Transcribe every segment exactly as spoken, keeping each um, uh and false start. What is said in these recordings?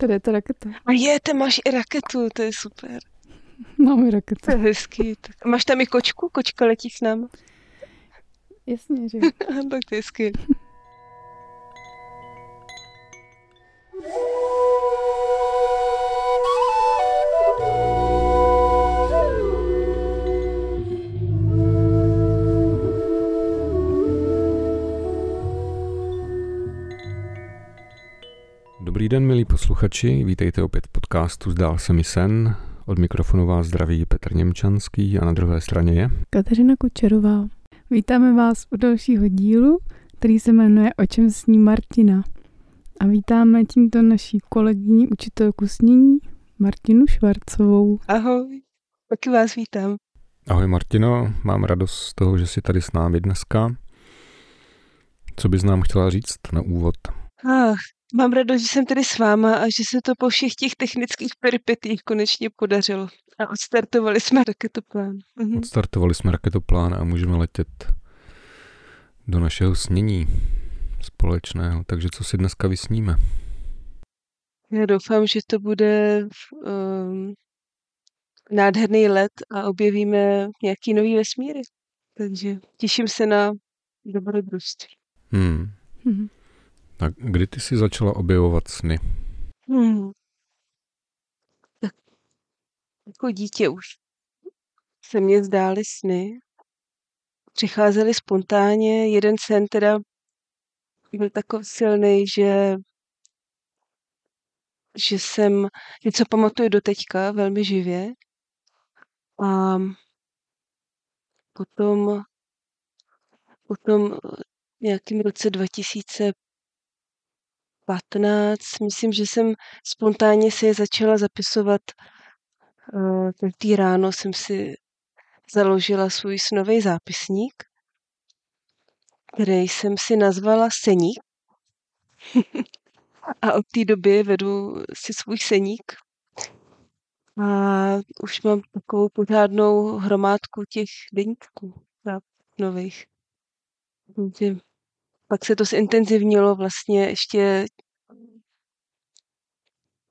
Tady je ta raketa. A je, ty máš i raketu, to je super. Mám i raketu. To je hezký. Tak. Máš tam i kočku? Kočka letí s náma? Jasně, že tak to je hezký. Dobrý den, milí posluchači, vítejte opět v podcastu Zdál se mi sen. Od mikrofonu vás zdraví Petr Němčanský a na druhé straně je Kateřina Kučerová. Vítáme vás u dalšího dílu, který se jmenuje O čem sní Martina. A vítáme tímto naší kolegyni, učitelku snění, Martinu Švarcovou. Ahoj, taky vás vítám. Ahoj Martino, mám radost z toho, že jsi tady s námi dneska. Co bys nám chtěla říct na úvod? Ach. Mám radost, že jsem tady s váma a že se to po všech těch technických peripetiích konečně podařilo. A odstartovali jsme raketoplán. Mhm. Odstartovali jsme raketoplán a můžeme letět do našeho snění společného. Takže co si dneska vysníme? Já doufám, že to bude um, nádherný let a objevíme nějaký nový vesmíry. Takže těším se na dobrodružství. Hmm. Mhm. Tak kdy ty jsi začala objevovat sny? Hmm. Tak jako dítě už se mně zdály sny. Přicházely spontánně. Jeden sen teda byl takový silný, že, že jsem něco pamatuju doteďka velmi živě. A potom, potom v nějakém roce dva tisíce patnáct, myslím, že jsem spontánně si je začala zapisovat. Každý ráno jsem si založila svůj snový zápisník, který jsem si nazvala Seník. A od té doby vedu si svůj seník. A už mám takovou pořádnou hromádku těch deníčků nových. Pak se to zintenzivnilo vlastně ještě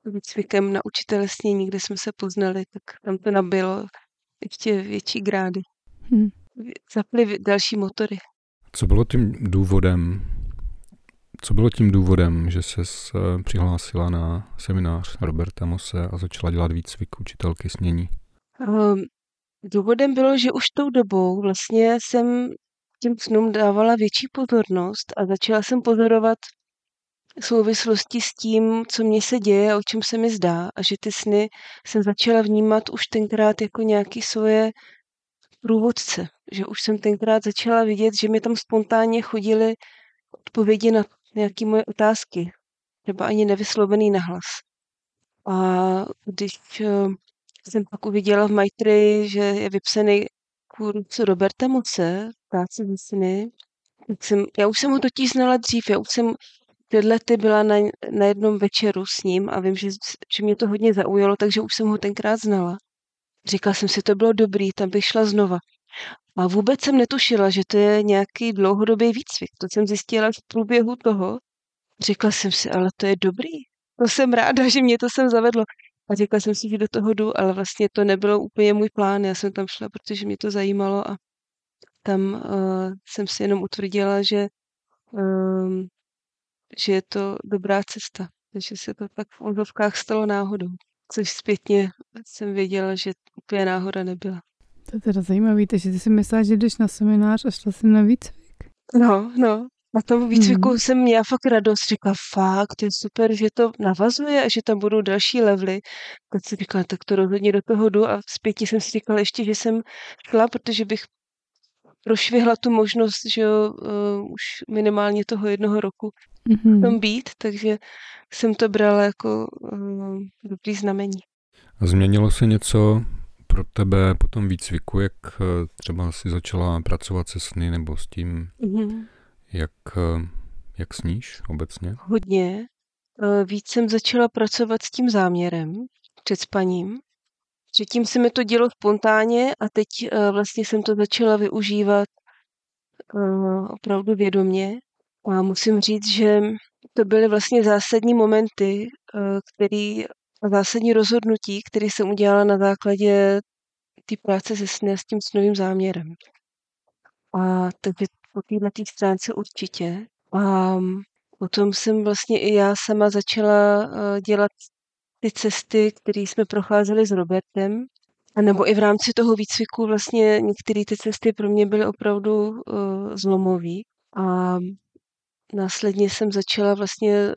výcvikem na učitele snění, kde jsme se poznali, tak tam to nabilo ještě větší grády. Hmm. Zaply další motory. Co bylo tím důvodem, co bylo tím důvodem, že ses přihlásila na seminář Roberta Mosse a začala dělat výcvik učitelky snění? Um, důvodem bylo, že už tou dobou vlastně jsem těm snům dávala větší pozornost a začala jsem pozorovat souvislosti s tím, co mně se děje a o čem se mi zdá. A že ty sny jsem začala vnímat už tenkrát jako nějaký svoje průvodce. Že už jsem tenkrát začala vidět, že mi tam spontánně chodily odpovědi na nějaké moje otázky. Třeba ani nevyslovený nahlas. A když jsem pak uviděla v Maitreji, že je vypsaný kurz Roberta Mosse, práce ze sny, tak jsem, já už jsem ho totiž znala dřív, já už jsem před lety byla na, na jednom večeru s ním a vím, že, že mě to hodně zaujalo, takže už jsem ho tenkrát znala. Říkala jsem si, to bylo dobrý, tam bych šla znova. A vůbec jsem netušila, že to je nějaký dlouhodobý výcvik. To jsem zjistila v průběhu toho. Říkala jsem si, ale to je dobrý. To jsem ráda, že mě to sem zavedlo. A říkala jsem si, že do toho jdu, ale vlastně to nebylo úplně můj plán. Já jsem tam šla, protože mě to zajímalo a tam uh, jsem si jenom utvrdila, že, um, že je to dobrá cesta. Takže se to tak v úzovkách stalo náhodou. Což zpětně jsem věděla, že úplně náhoda nebyla. To je teda zajímavé, takže ty si myslela, že jdeš na seminář a šla jsi na výcvik? No, no. Na tom výcviku hmm. jsem měla fakt radost. Říkala, fakt, je super, že to navazuje a že tam budou další levely. Tak jsem říkala, tak to rozhodně do toho jdu a zpětně jsem si říkala ještě, že jsem šla, protože bych prošvihla tu možnost, že jo, uh, už minimálně toho jednoho roku mm-hmm. tam být, takže jsem to brala jako uh, dobrý znamení. A změnilo se něco pro tebe po tom výcviku, jak třeba si začala pracovat se sny nebo s tím, mm-hmm. jak, jak sníš obecně? Hodně. Uh, víc jsem začala pracovat s tím záměrem před spaním. Předtím se mi to dělo spontánně a teď uh, vlastně jsem to začala využívat uh, opravdu vědomě. A musím říct, že to byly vlastně zásadní momenty, který, zásadní rozhodnutí, které jsem udělala na základě té práce se sny a s tím snovým záměrem. A takže po této stránce určitě. A potom jsem vlastně i já sama začala dělat ty cesty, které jsme procházeli s Robertem, a nebo i v rámci toho výcviku vlastně některé ty cesty pro mě byly opravdu uh, zlomové. A následně jsem začala vlastně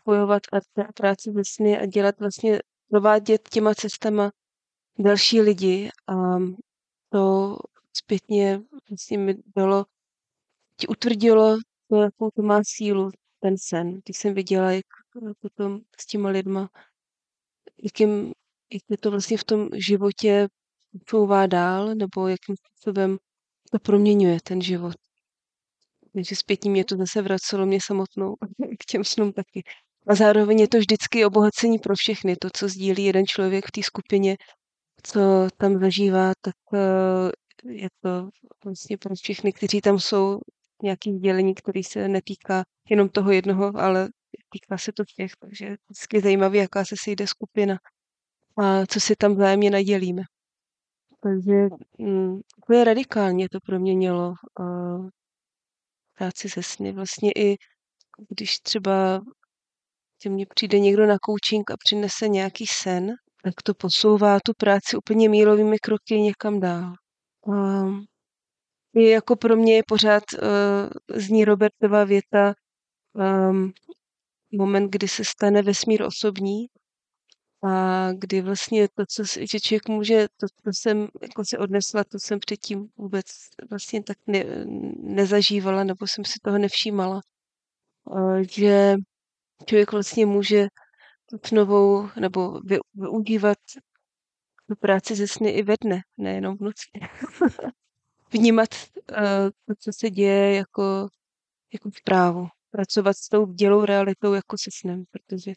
spojovat a práci ze sny a dělat vlastně, provádět těma cestama další lidi. A to zpětně vlastně mi dalo, ti utvrdilo, jakou to má sílu, ten sen. Když jsem viděla, jak potom s těma lidma, jakým, jak mě to vlastně v tom životě posouvá dál, nebo jakým způsobem to proměňuje ten život. Takže zpětně mě to zase vracelo mě samotnou k těm snům taky. A zároveň je to vždycky obohacení pro všechny. To, co sdílí jeden člověk v té skupině, co tam zažívá, tak je to vlastně pro všechny, kteří tam jsou, nějaký sdělení, který se netýká jenom toho jednoho, ale týká se to všech. Takže je vždycky zajímavé, jaká se sejde skupina a co si tam vzájemně nadělíme. Takže mm, úplně radikálně to proměnilo uh, práci se sny. Vlastně i když třeba mně přijde někdo na coaching a přinese nějaký sen, tak to posouvá tu práci úplně mílovými kroky někam dál. Uh, je jako pro mě pořád uh, zní Robertova věta um, moment, kdy se stane vesmír osobní, a kdy vlastně to, co si, že člověk může, to, co jsem jako si odnesla, to jsem předtím vůbec vlastně tak ne, nezažívala, nebo jsem si toho nevšímala. Že člověk vlastně může novou, nebo využívat tu práci ze sny i ve dne, nejenom v noci. Vnímat to, co se děje, jako, jako právo. Pracovat s tou bdělou realitou jako se snem, protože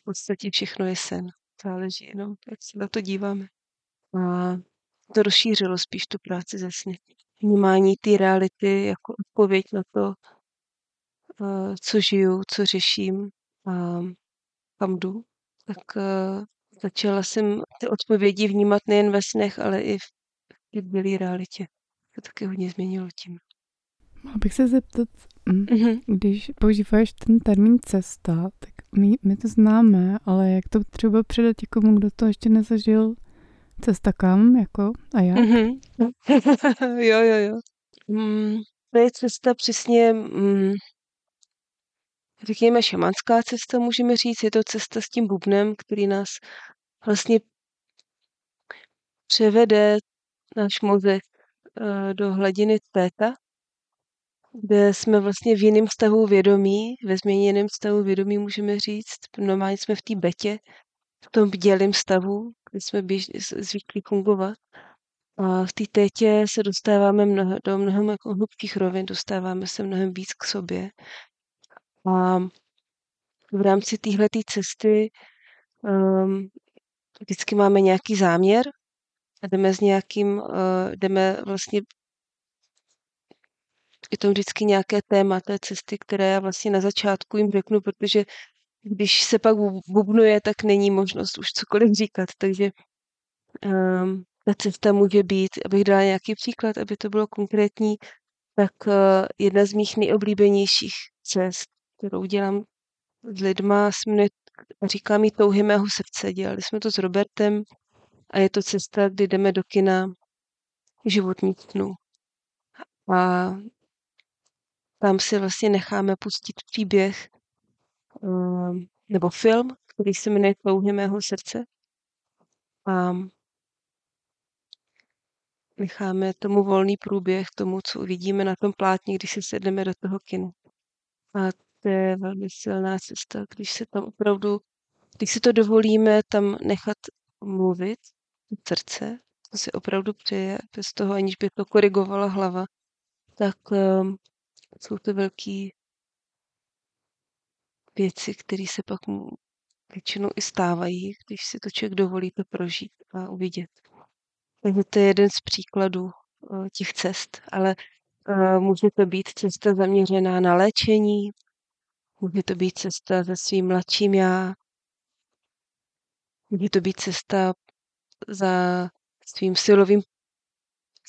v podstatě všechno je sen. Záleží jenom, jak se na to díváme. A to rozšířilo spíš tu práci ze sny. Vnímání té reality jako odpověď na to, co žiju, co řeším a kam jdu. Tak začala jsem ty odpovědi vnímat nejen ve snech, ale i v bdělé realitě. To taky hodně změnilo tím. Měla bych se zeptat, mm-hmm. když používáš ten termín cesta, tak my, my to známe, ale jak to třeba předat někomu, kdo to ještě nezažil, cesta kam, jako a jak? Mm-hmm. jo, jo, jo. Mm, to je cesta přesně, mm, řekněme, šamanská cesta, můžeme říct, je to cesta s tím bubnem, který nás vlastně převede náš mozek do hladiny theta, kde jsme vlastně v jiném stavu vědomí, ve změněném stavu vědomí můžeme říct, normálně jsme v té betě, v tom bdělém stavu, kde jsme běžně zvyklí fungovat. A v té tétě se dostáváme mnoho, do mnohem jako hlubších rovin, dostáváme se mnohem víc k sobě. A v rámci téhleté cesty um, vždycky máme nějaký záměr a jdeme s nějakým, uh, jdeme vlastně je tam vždycky nějaké téma té cesty, které já vlastně na začátku jim řeknu, protože když se pak bubnuje, tak není možnost už cokoliv říkat. Takže um, ta cesta může být, abych dala nějaký příklad, aby to bylo konkrétní, tak uh, jedna z mých nejoblíbenějších cest, kterou dělám s lidma, říká mi touhy mého srdce. Dělali jsme to s Robertem a je to cesta, kdy jdeme do kina životních snů. A tam si vlastně necháme pustit příběh nebo film, který se jmenuje Touhy mého srdce. A necháme tomu volný průběh, tomu, co uvidíme na tom plátně, když se sedneme do toho kina. A to je velmi silná cesta, když se tam opravdu, když si to dovolíme tam nechat mluvit srdce, to si opravdu přeje, bez toho, aniž by to korigovala hlava, tak jsou to velké věci, které se pak většinou i stávají, když si to člověk dovolí to prožít a uvidět. Takže to je jeden z příkladů těch cest, ale může to být cesta zaměřená na léčení, Může to být cesta za svým mladším já. Může to být cesta za svým silovým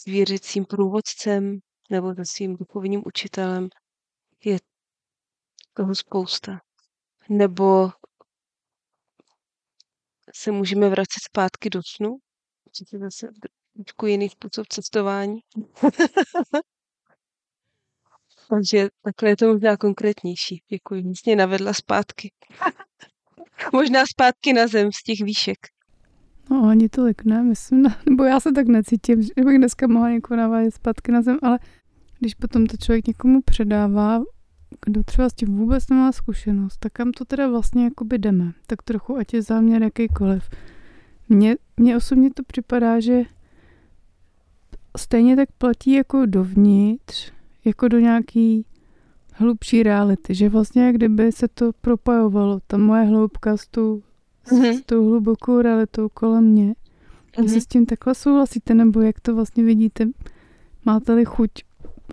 zvířecím průvodcem nebo za svým duchovním učitelem. Je toho spousta. Nebo se můžeme vracet zpátky do snu. Určitě zase trošku jiný způsob cestování. Takže takhle je to možná konkrétnější. Děkuji. Nic mě navedla zpátky. Možná zpátky na zem z těch výšek. No ani tolik ne, myslím, nebo já se tak necítím, že bych dneska mohla někoho navádět zpátky na zem, ale když potom to člověk někomu předává, kdo třeba s tím vůbec nemá zkušenost, tak kam to teda vlastně jakoby jdeme, tak trochu, ať je záměr jakýkoliv. Mně, mně osobně to připadá, že stejně tak platí jako dovnitř, jako do nějaký hlubší reality, že vlastně kdyby se to propajovalo, ta moje hloubka s tou, mm-hmm. s tou hlubokou realitou kolem mě, mm-hmm. jestli s tím takhle souhlasíte, nebo jak to vlastně vidíte, máte-li chuť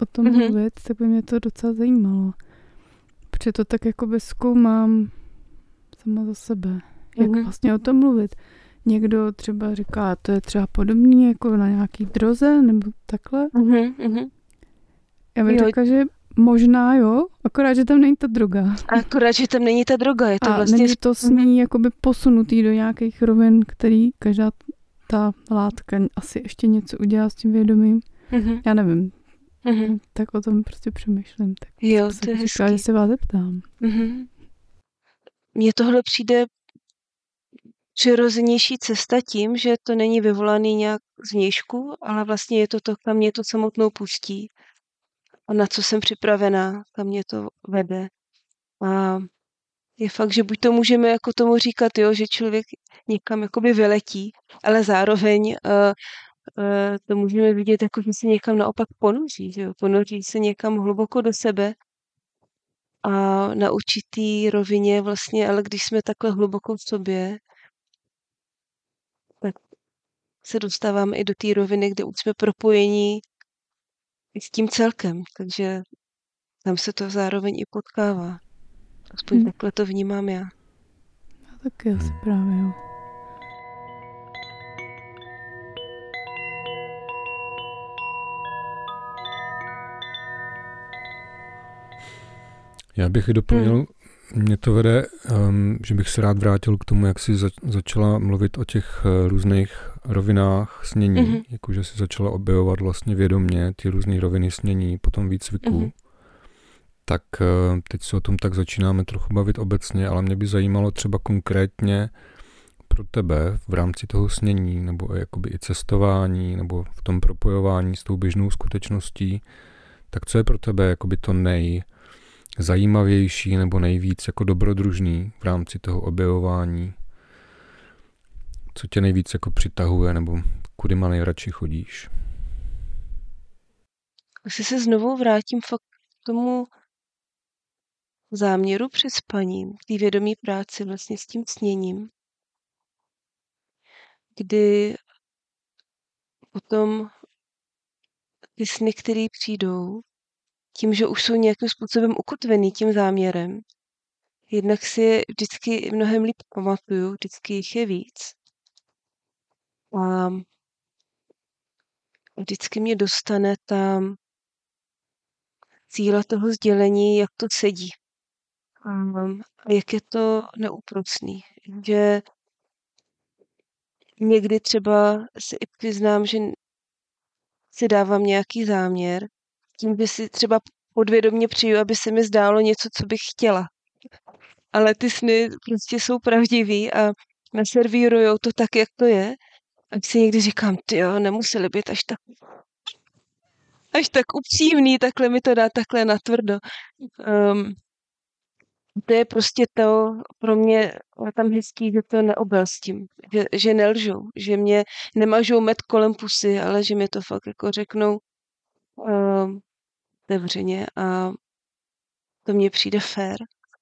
o tom mm-hmm. mluvit, tak by mě to docela zajímalo. Protože to tak jakoby zkoumám sama za sebe, mm-hmm. jak vlastně o tom mluvit. Někdo třeba říká, to je třeba podobný jako na nějaký droze, nebo takhle. Mm-hmm. Já bych řekla, že možná jo, akorát, že tam není ta droga. Akorát, že tam není ta droga. Je to a vlastně... není to s ní jakoby posunutý do nějakých rovin, který každá ta látka asi ještě něco udělá s tím vědomím. Mm-hmm. Já nevím. Mm-hmm. Tak o tom prostě přemýšlím. Tak jo, to je hezký. Že se vás zeptám. Mm-hmm. Mně tohle přijde přirozenější cesta tím, že to není vyvolaný nějak zvnějšku, ale vlastně je to to, kam mě to samotnou pustí. A na co jsem připravená, tam mě to vede. A je fakt, že buď to můžeme jako tomu říkat, jo, že člověk někam jakoby vyletí, ale zároveň uh, uh, to můžeme vidět, jako, že se někam naopak ponoří. Že jo? Ponoří se někam hluboko do sebe a na určitý rovině vlastně, ale když jsme takhle hluboko v sobě, tak se dostáváme i do té roviny, kde už jsme propojení s tím celkem, takže tam se to zároveň i potkává. Aspoň hmm. takhle to vnímám já. No tak já si právě, jo. Já bych i doplnil, hmm. mě to vede, um, že bych se rád vrátil k tomu, jak jsi zač- začala mluvit o těch uh, různých rovinách snění, mm-hmm. jakože si začala objevovat vlastně vědomě ty různé roviny snění, potom výcviku, mm-hmm. tak uh, teď se o tom tak začínáme trochu bavit obecně, ale mě by zajímalo třeba konkrétně pro tebe v rámci toho snění, nebo jakoby i cestování, nebo v tom propojování s tou běžnou skutečností, tak co je pro tebe jakoby to nej... zajímavější nebo nejvíc jako dobrodružný v rámci toho objevování? Co tě nejvíc jako přitahuje nebo kudy má nejradši chodíš? Asi se znovu vrátím fakt k tomu záměru před spaním, k té vědomí práci vlastně s tím sněním, kdy potom ty sny, které přijdou, tím, že už jsou nějakým způsobem ukotvený tím záměrem, jednak si je vždycky mnohem líp pamatuju, vždycky jich je víc. A vždycky mě dostane ta síla toho sdělení, jak to sedí. A jak je to neúprosný. Že někdy třeba si i přiznám, že si dávám nějaký záměr, tím by si třeba podvědomě přiju, aby se mi zdálo něco, co bych chtěla. Ale ty sny prostě jsou pravdivý a naservírujou to tak, jak to je. A si někdy říkám, tyjo, nemuseli být až tak až tak upřímný, takhle mi to dá takhle natvrdo. Um, to je prostě to pro mě tam hezký, že to neobelstím, že, že nelžou, že mě nemažou med kolem pusy, ale že mi to fakt jako řeknou otevřeně a to mně přijde fér.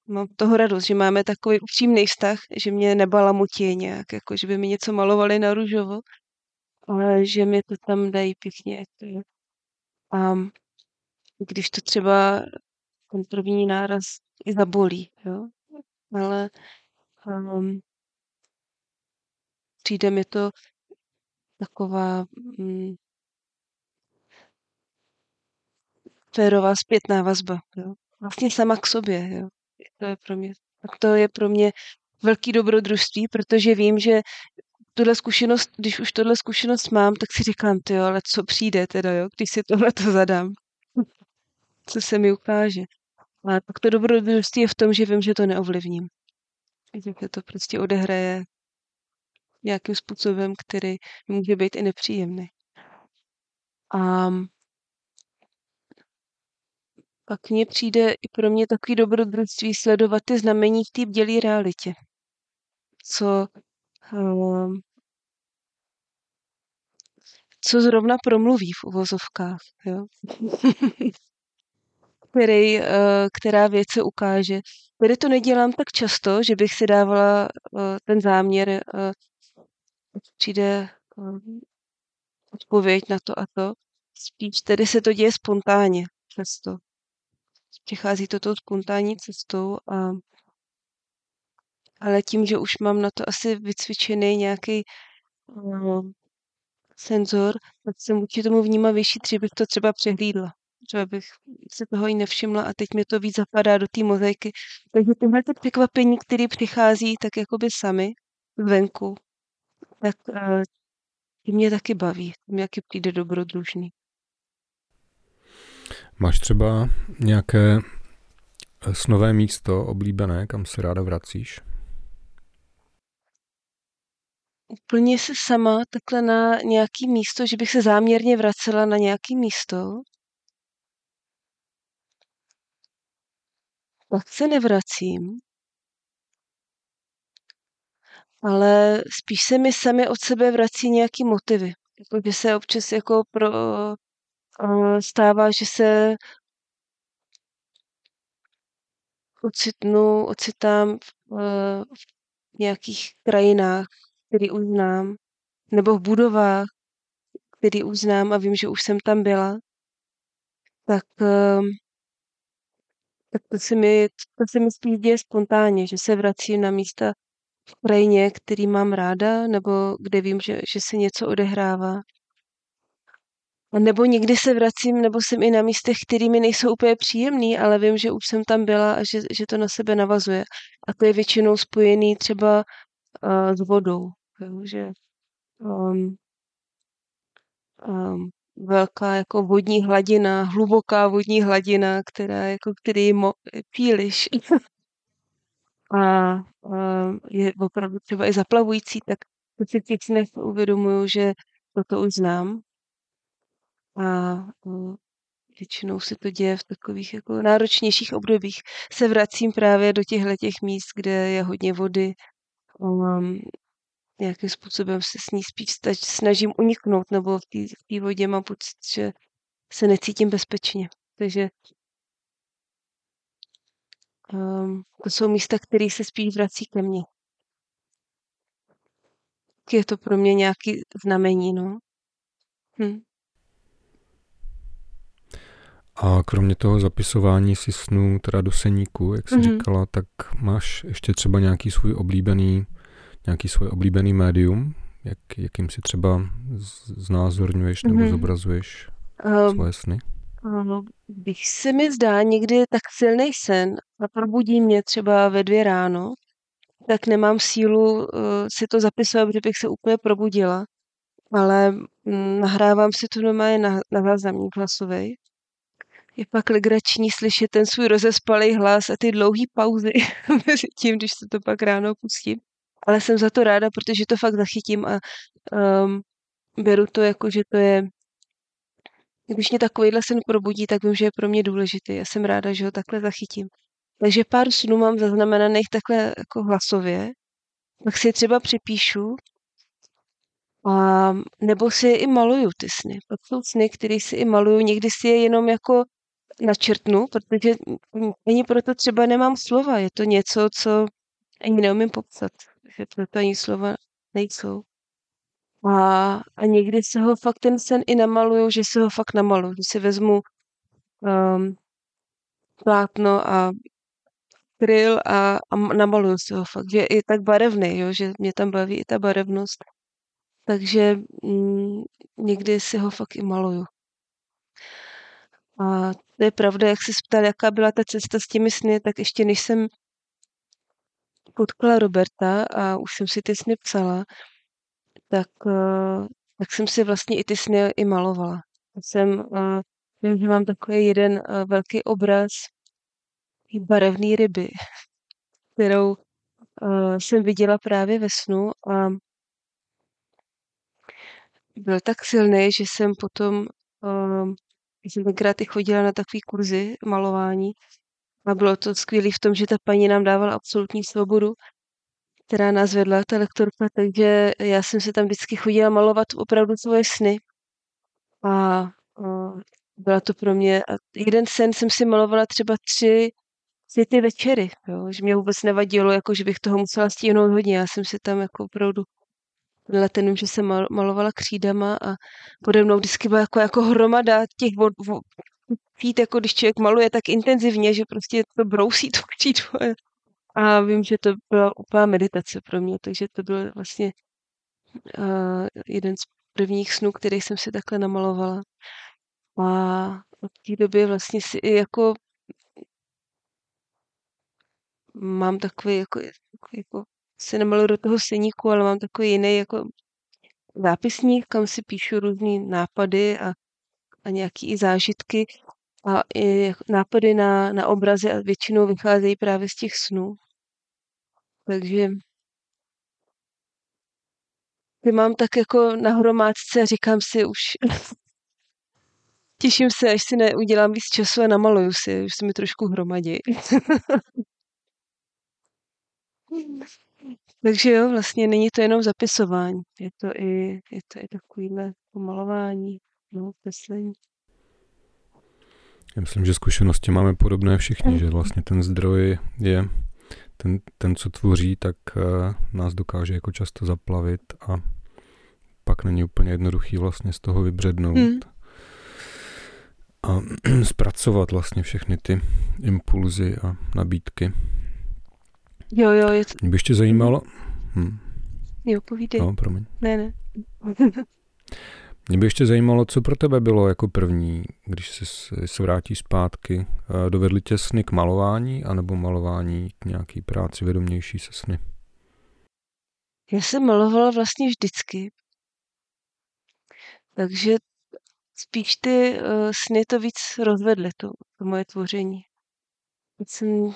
Mám toho radost, že máme takový upřímný vztah, že mě nebalamutí nějak, jako že by mi něco malovali na růžovo, ale že mi to tam dají pěkně. A když to třeba ten první náraz i zabolí, jo? Ale um, přijde mi to taková um, férová zpětná vazba, jo? Vlastně sama k sobě, jo? To je pro mě, tak to je pro mě velký dobrodružství, protože vím, že tuhle zkušenost, když už tuhle zkušenost mám, tak si říkám, ty jo, ale co přijde teda, jo, když si tohle to zadám, co se mi ukáže. Ale pak to dobrodružství je v tom, že vím, že to neovlivním. Že to prostě odehraje nějakým způsobem, který může být i nepříjemný. A pak mně přijde i pro mě takový dobrodružství sledovat ty znamení v té bdělé realitě. Co co zrovna promluví v uvozovkách, jo? Který, která věc se ukáže. Tady to nedělám tak často, že bych si dávala ten záměr, přijde odpověď na to a to. Spíš tady se to děje spontánně často. Přichází to tou spontánní cestou a ale tím, že už mám na to asi vycvičený nějaký no, senzor, tak jsem určitě tomu vnímavější, že bych to třeba přehlídla. Třeba bych se toho i nevšimla a teď mě to víc zapadá do té mozaiky. Takže tyhle ty překvapení, které přichází tak jakoby sami venku, tak ty mě taky baví. Mě taky přijde dobrodružný. Máš třeba nějaké snové místo oblíbené, kam se ráda vracíš? Úplně se sama takhle na nějaký místo, že bych se záměrně vracela na nějaký místo. Tak se nevracím. Ale spíš se mi sami od sebe vrací nějaký motivy. Jakože se občas jako pro, stává, že se ocitnu, ocitám v, v nějakých krajinách, který už znám, nebo v budovách, který už znám a vím, že už jsem tam byla, tak, tak to, se mi, to se mi spíš děje spontánně, že se vracím na místa v krajině, který mám ráda, nebo kde vím, že, že se něco odehrává. A nebo někdy se vracím, nebo jsem i na místech, které mi nejsou úplně příjemný, ale vím, že už jsem tam byla a že, že to na sebe navazuje. A to je většinou spojený třeba uh, s vodou. Že um, um, velká jako vodní hladina, hluboká vodní hladina, která jako který mo- píliš a um, je opravdu třeba i zaplavující, tak to si teď neuvědomuju, že toto už znám. A um, většinou se to děje v takových jako náročnějších obdobích. Se vracím právě do těchhletěch míst, kde je hodně vody. Um, Nějakým způsobem se s ní spíš snažím uniknout, nebo v té vodě mám pocit, že se necítím bezpečně. Takže um, to jsou místa, které se spíš vrací ke mně. Je to pro mě nějaké znamení, no. Hm. A kromě toho zapisování si snů, teda do seníku, jak jsi mm-hmm. říkala, tak máš ještě třeba nějaký svůj oblíbený Nějaký svůj oblíbený médium, jak, jakým si třeba znázorňuješ nebo mm-hmm. zobrazuješ um, svoje sny? Um, když se mi zdá někdy tak silný sen a probudí mě třeba ve dvě ráno, tak nemám sílu uh, si to zapisovat, protože bych se úplně probudila, ale mm, nahrávám si to normálně na, na záznamník hlasový. Je pak legrační slyšet ten svůj rozespalý hlas a ty dlouhé pauzy mezi tím, když se to pak ráno pustím. Ale jsem za to ráda, protože to fakt zachytím a um, beru to jako, že to je, když mě takovýhle sen probudí, tak vím, že je pro mě důležitý. Já jsem ráda, že ho takhle zachytím. Takže pár snů mám zaznamenaných takhle jako hlasově, tak si je třeba připíšu a nebo si je i maluju ty sny. Pak jsou sny, které si i maluju, někdy si je jenom jako načrtnu, protože ani proto třeba nemám slova. Je to něco, co ani neumím popsat. Že proto ani slova nejsou. A, a někdy se ho fakt ten sen i namaluju, že se ho fakt namaluju. Když si vezmu um, plátno a kryl a, a namaluju si ho fakt, že je tak barevný, jo, že mě tam baví i ta barevnost. Takže mm, někdy si ho fakt i maluju. A to je pravda, jak jsi ptal, jaká byla ta cesta s těmi sny, tak ještě než jsem potkala Roberta a už jsem si ty sny psala, tak, tak jsem si vlastně i ty sny i malovala. Já jsem, vím, že mám takový jeden velký obraz barevné ryby, kterou jsem viděla právě ve snu a byl tak silný, že jsem potom, když jsem tenkrát i chodila na takové kurzy malování, a bylo to skvělé v tom, že ta paní nám dávala absolutní svobodu, která nás vedla, ta lektorka, takže já jsem se tam vždycky chodila malovat opravdu svoje sny. A, a byla to pro mě, a jeden sen jsem si malovala třeba tři, tři ty večery, jo, že mě vůbec nevadilo, jako, že bych toho musela stihnout hodně. Já jsem si tam jako opravdu byla ten, že jsem mal, malovala křídama a pode mnou vždycky byla jako, jako hromada těch vod, vod, Vít, jako když člověk maluje tak intenzivně, že prostě to brousí to křídlo. A vím, že to byla úplná meditace pro mě, takže to byl vlastně uh, jeden z prvních snů, který jsem si takhle namalovala. A od té doby vlastně si jako mám takový, jako, jako se namaluju do toho seníku, ale mám takový jiný jako zápisník, kam si píšu různý nápady a, a nějaký i zážitky. A i nápady na, na obrazy a většinou vycházejí právě z těch snů. Takže ty mám tak jako na hromádce a říkám si už, těším se, až si neudělám víc času a namaluju si, už se mi trošku hromadí. Takže jo, vlastně není to jenom zapisování, je to i, je to i takovýhle pomalování, no, kreslení. Já myslím, že zkušenosti máme podobné všichni, že vlastně ten zdroj je ten, ten co tvoří, tak nás dokáže jako často zaplavit a pak není úplně jednoduchý vlastně z toho vybřednout hmm. a zpracovat vlastně všechny ty impulzy a nabídky. Jo, jo. Je to... Mě by ještě zajímalo... Hm. Jo, povídej. No, promiň. Ne, ne. Mě by ještě zajímalo, co pro tebe bylo jako první, když se vrátíš zpátky. Dovedly tě sny k malování, anebo malování k nějaký práci vědomější se sny? Já jsem malovala vlastně vždycky. Takže spíš ty uh, sny to víc rozvedly, to, to moje tvoření. Teď jsem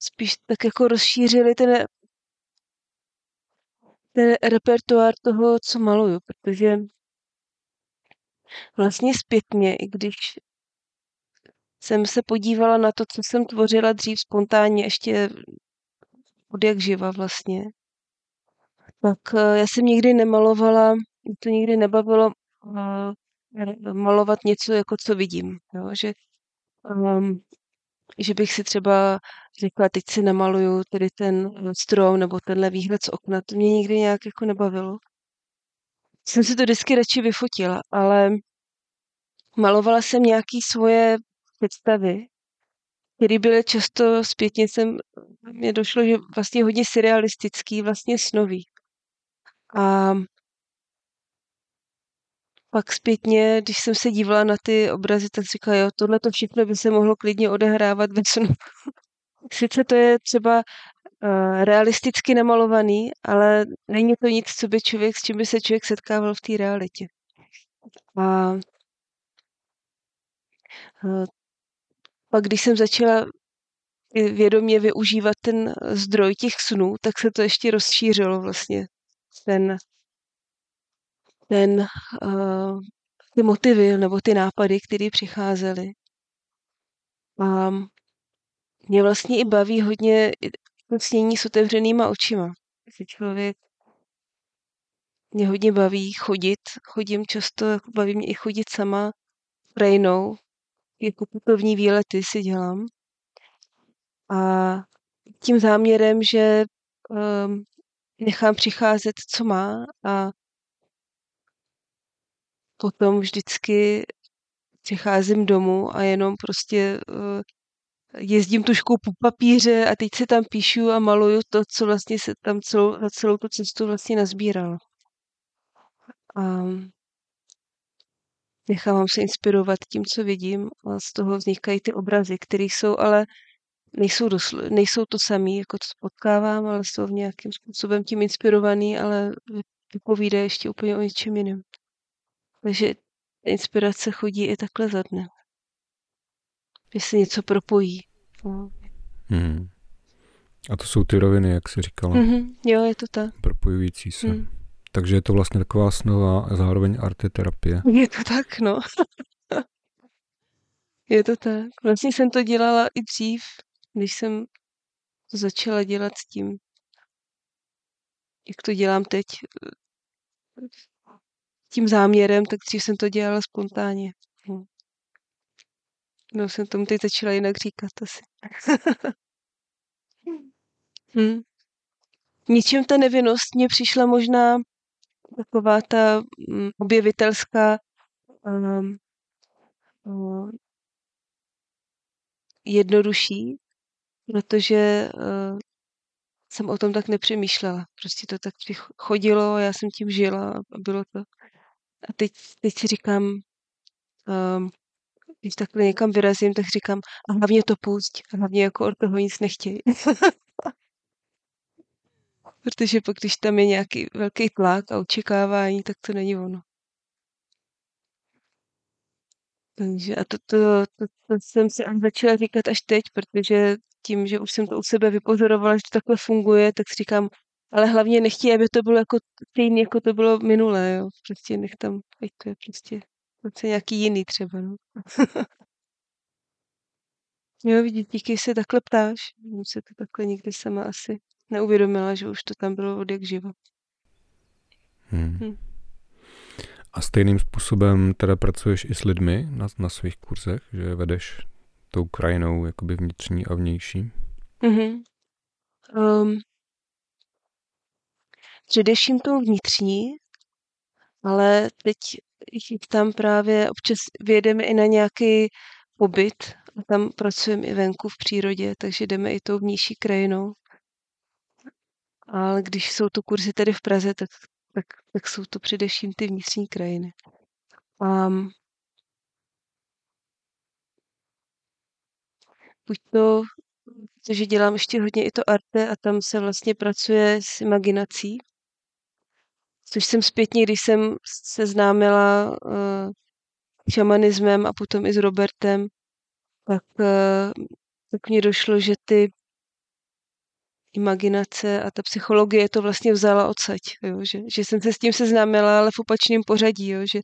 spíš tak jako rozšířili ten... ten repertoár toho, co maluju, protože vlastně zpětně, i když jsem se podívala na to, co jsem tvořila dřív spontánně, ještě od jak živa vlastně, tak já jsem nikdy nemalovala, mě to nikdy nebavilo malovat něco, jako co vidím, jo? Že, um, že bych si třeba řekla, teď si namaluju tedy ten strom nebo tenhle výhled z okna. To mě nikdy nějak jako nebavilo. Jsem si to vždycky radši vyfotila, ale malovala jsem nějaké svoje představy, které byly často zpětně, jsem, mě došlo, že vlastně hodně surrealistický, vlastně snový. A pak zpětně, když jsem se dívala na ty obrazy, tak říkala, jo, tohle to všechno by se mohlo klidně odehrávat ve snu. Sice to je třeba uh, realisticky namalovaný, ale není to nic, co by člověk, s čím by se člověk setkával v té realitě. A uh, pak, když jsem začala vědomě využívat ten zdroj těch snů, tak se to ještě rozšířilo vlastně. Ten, ten, uh, ty motivy nebo ty nápady, které přicházely. A mě vlastně i baví hodně snění s otevřenýma očima. Člověk mě hodně baví chodit. Chodím často, jako baví mě i chodit sama krajinou. Jako putovní výlety si dělám. A tím záměrem, že um, nechám přicházet, co má a potom vždycky přicházím domů a jenom prostě uh, jezdím tužkou po papíře a teď si tam píšu a maluju to, co vlastně se tam celou, za celou tu cestu vlastně nazbíral. A nechávám se inspirovat tím, co vidím, a z toho vznikají ty obrazy, které jsou, ale nejsou, doslu, nejsou to samý, jako to potkávám, ale jsou v nějakým způsobem tím inspirovaný, ale vypovídá ještě úplně o něčem jiném. Takže inspirace chodí i takhle za dne. Když se něco propojí. Hmm. A to jsou ty roviny, jak jsi říkala. Mm-hmm. Jo, je to tak. Propojující se. Mm. Takže je to vlastně taková snova a zároveň arteterapie. Je to tak, no. Je to tak. Vlastně jsem to dělala i dřív, když jsem to začala dělat s tím, jak to dělám teď, tím záměrem, tak dřív jsem to dělala spontánně. No, jsem tomu teď začala jinak říkat asi. hm. Ničím ta nevinnost mě přišla možná taková ta objevitelská um, um, jednodušší, protože uh, jsem o tom tak nepřemýšlela. Prostě to tak chodilo, já jsem tím žila a bylo to. A teď, teď si říkám, um, když takhle někam vyrazím, tak říkám, a hlavně to pusť, a hlavně jako od toho nic nechtějí. Protože pak, když tam je nějaký velký tlak a očekávání, tak to není ono. Takže a to, to, to, to jsem se začala říkat až teď, protože tím, že už jsem to u sebe vypozorovala, že to takhle funguje, tak si říkám, ale hlavně nechtějí, aby to bylo jako stejný, jako to bylo minulé, jo. Prostě nech tam, ať to je prostě to je nějaký jiný třeba, no. Jo, vidíte, díky, se takhle ptáš. Jsem se to takhle nikdy sama asi neuvědomila, že už to tam bylo od jak živa. Hmm. Hmm. A stejným způsobem teda pracuješ i s lidmi na, na svých kurzech, že vedeš tou krajinou jakoby vnitřní a vnější? Mhm. Um, především tou vnitřní, ale teď tam právě občas vyjedeme i na nějaký pobyt a tam pracujeme i venku v přírodě, takže jdeme i tou vnější krajinou. Ale když jsou to kurzy tady v Praze, tak, tak, tak jsou to především ty vnitřní krajiny. Um, buď to, protože dělám ještě hodně i to arte a tam se vlastně pracuje s imaginací, což jsem zpětně, když jsem seznámila uh, šamanismem a potom i s Robertem, tak, uh, tak mně došlo, že ty imaginace a ta psychologie to vlastně vzala odsaď, jo? Že, že jsem se s tím seznámila, ale v opačném pořadí, jo? Že,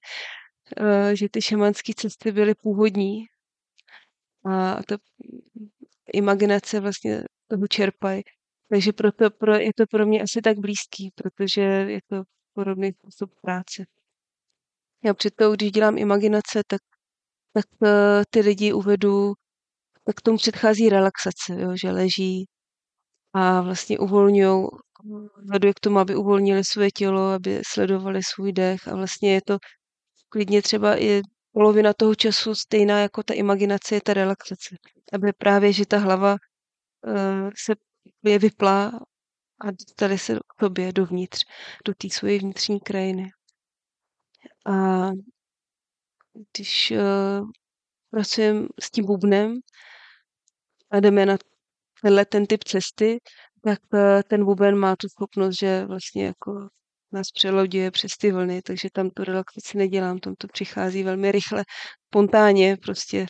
uh, že ty šamanské cesty byly původní a, a ta imaginace vlastně toho čerpají. Takže proto, pro, je to pro mě asi tak blízký, protože je to podobný způsob práce. Já předtím, když dělám imaginace, tak, tak uh, ty lidi uvedu, tak k tomu předchází relaxace, jo? Že leží a vlastně uvolňují, vedou k tomu, aby uvolnili své tělo, aby sledovali svůj dech a vlastně je to klidně třeba i polovina toho času stejná jako ta imaginace je ta relaxace. Aby právě, že ta hlava uh, se je vyplá a dostali se k tobě dovnitř, do té své vnitřní krajiny. A když uh, pracujeme s tím bubnem a jdeme na tenhle ten typ cesty, tak uh, ten buben má tu schopnost, že vlastně jako nás přeloděje přes ty vlny, takže tam tu relaxaci nedělám, tam to přichází velmi rychle, spontánně prostě.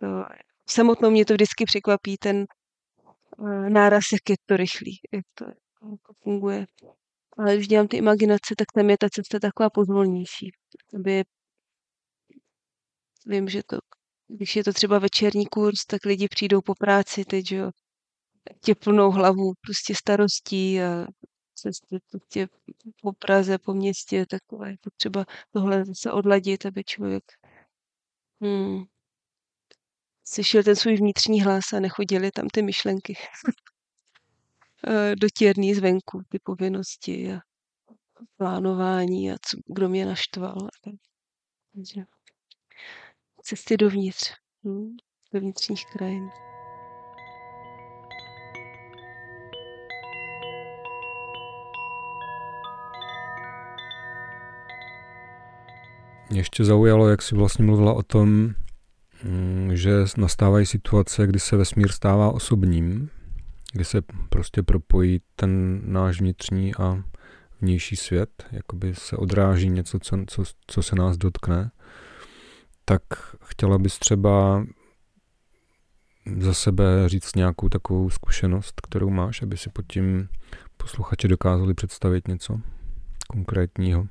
To, samotnou mě to vždycky překvapí, ten náraz, jak je to rychlý, jak to jako funguje. Ale když dělám ty imaginace, tak tam je ta cesta taková pozvolnější. Aby vím, že to, když je to třeba večerní kurz, tak lidi přijdou po práci teď, že jo, tě plnou hlavu prostě starostí a cestě tě po Praze, po městě, takové je potřeba tohle zase odladit, aby člověk hmm. slyšel ten svůj vnitřní hlas a nechodili tam ty myšlenky dotěrný zvenku, ty povinnosti a plánování a co, kdo mě naštval. Takže cesty dovnitř, hm? do vnitřních krajin. Mě ještě zaujalo, jak jsi vlastně mluvila o tom, že nastávají situace, kdy se vesmír stává osobním, kdy se prostě propojí ten náš vnitřní a vnější svět, jakoby se odráží něco, co, co, co se nás dotkne, tak chtěla bys třeba za sebe říct nějakou takovou zkušenost, kterou máš, aby si pod tím posluchači dokázali představit něco konkrétního,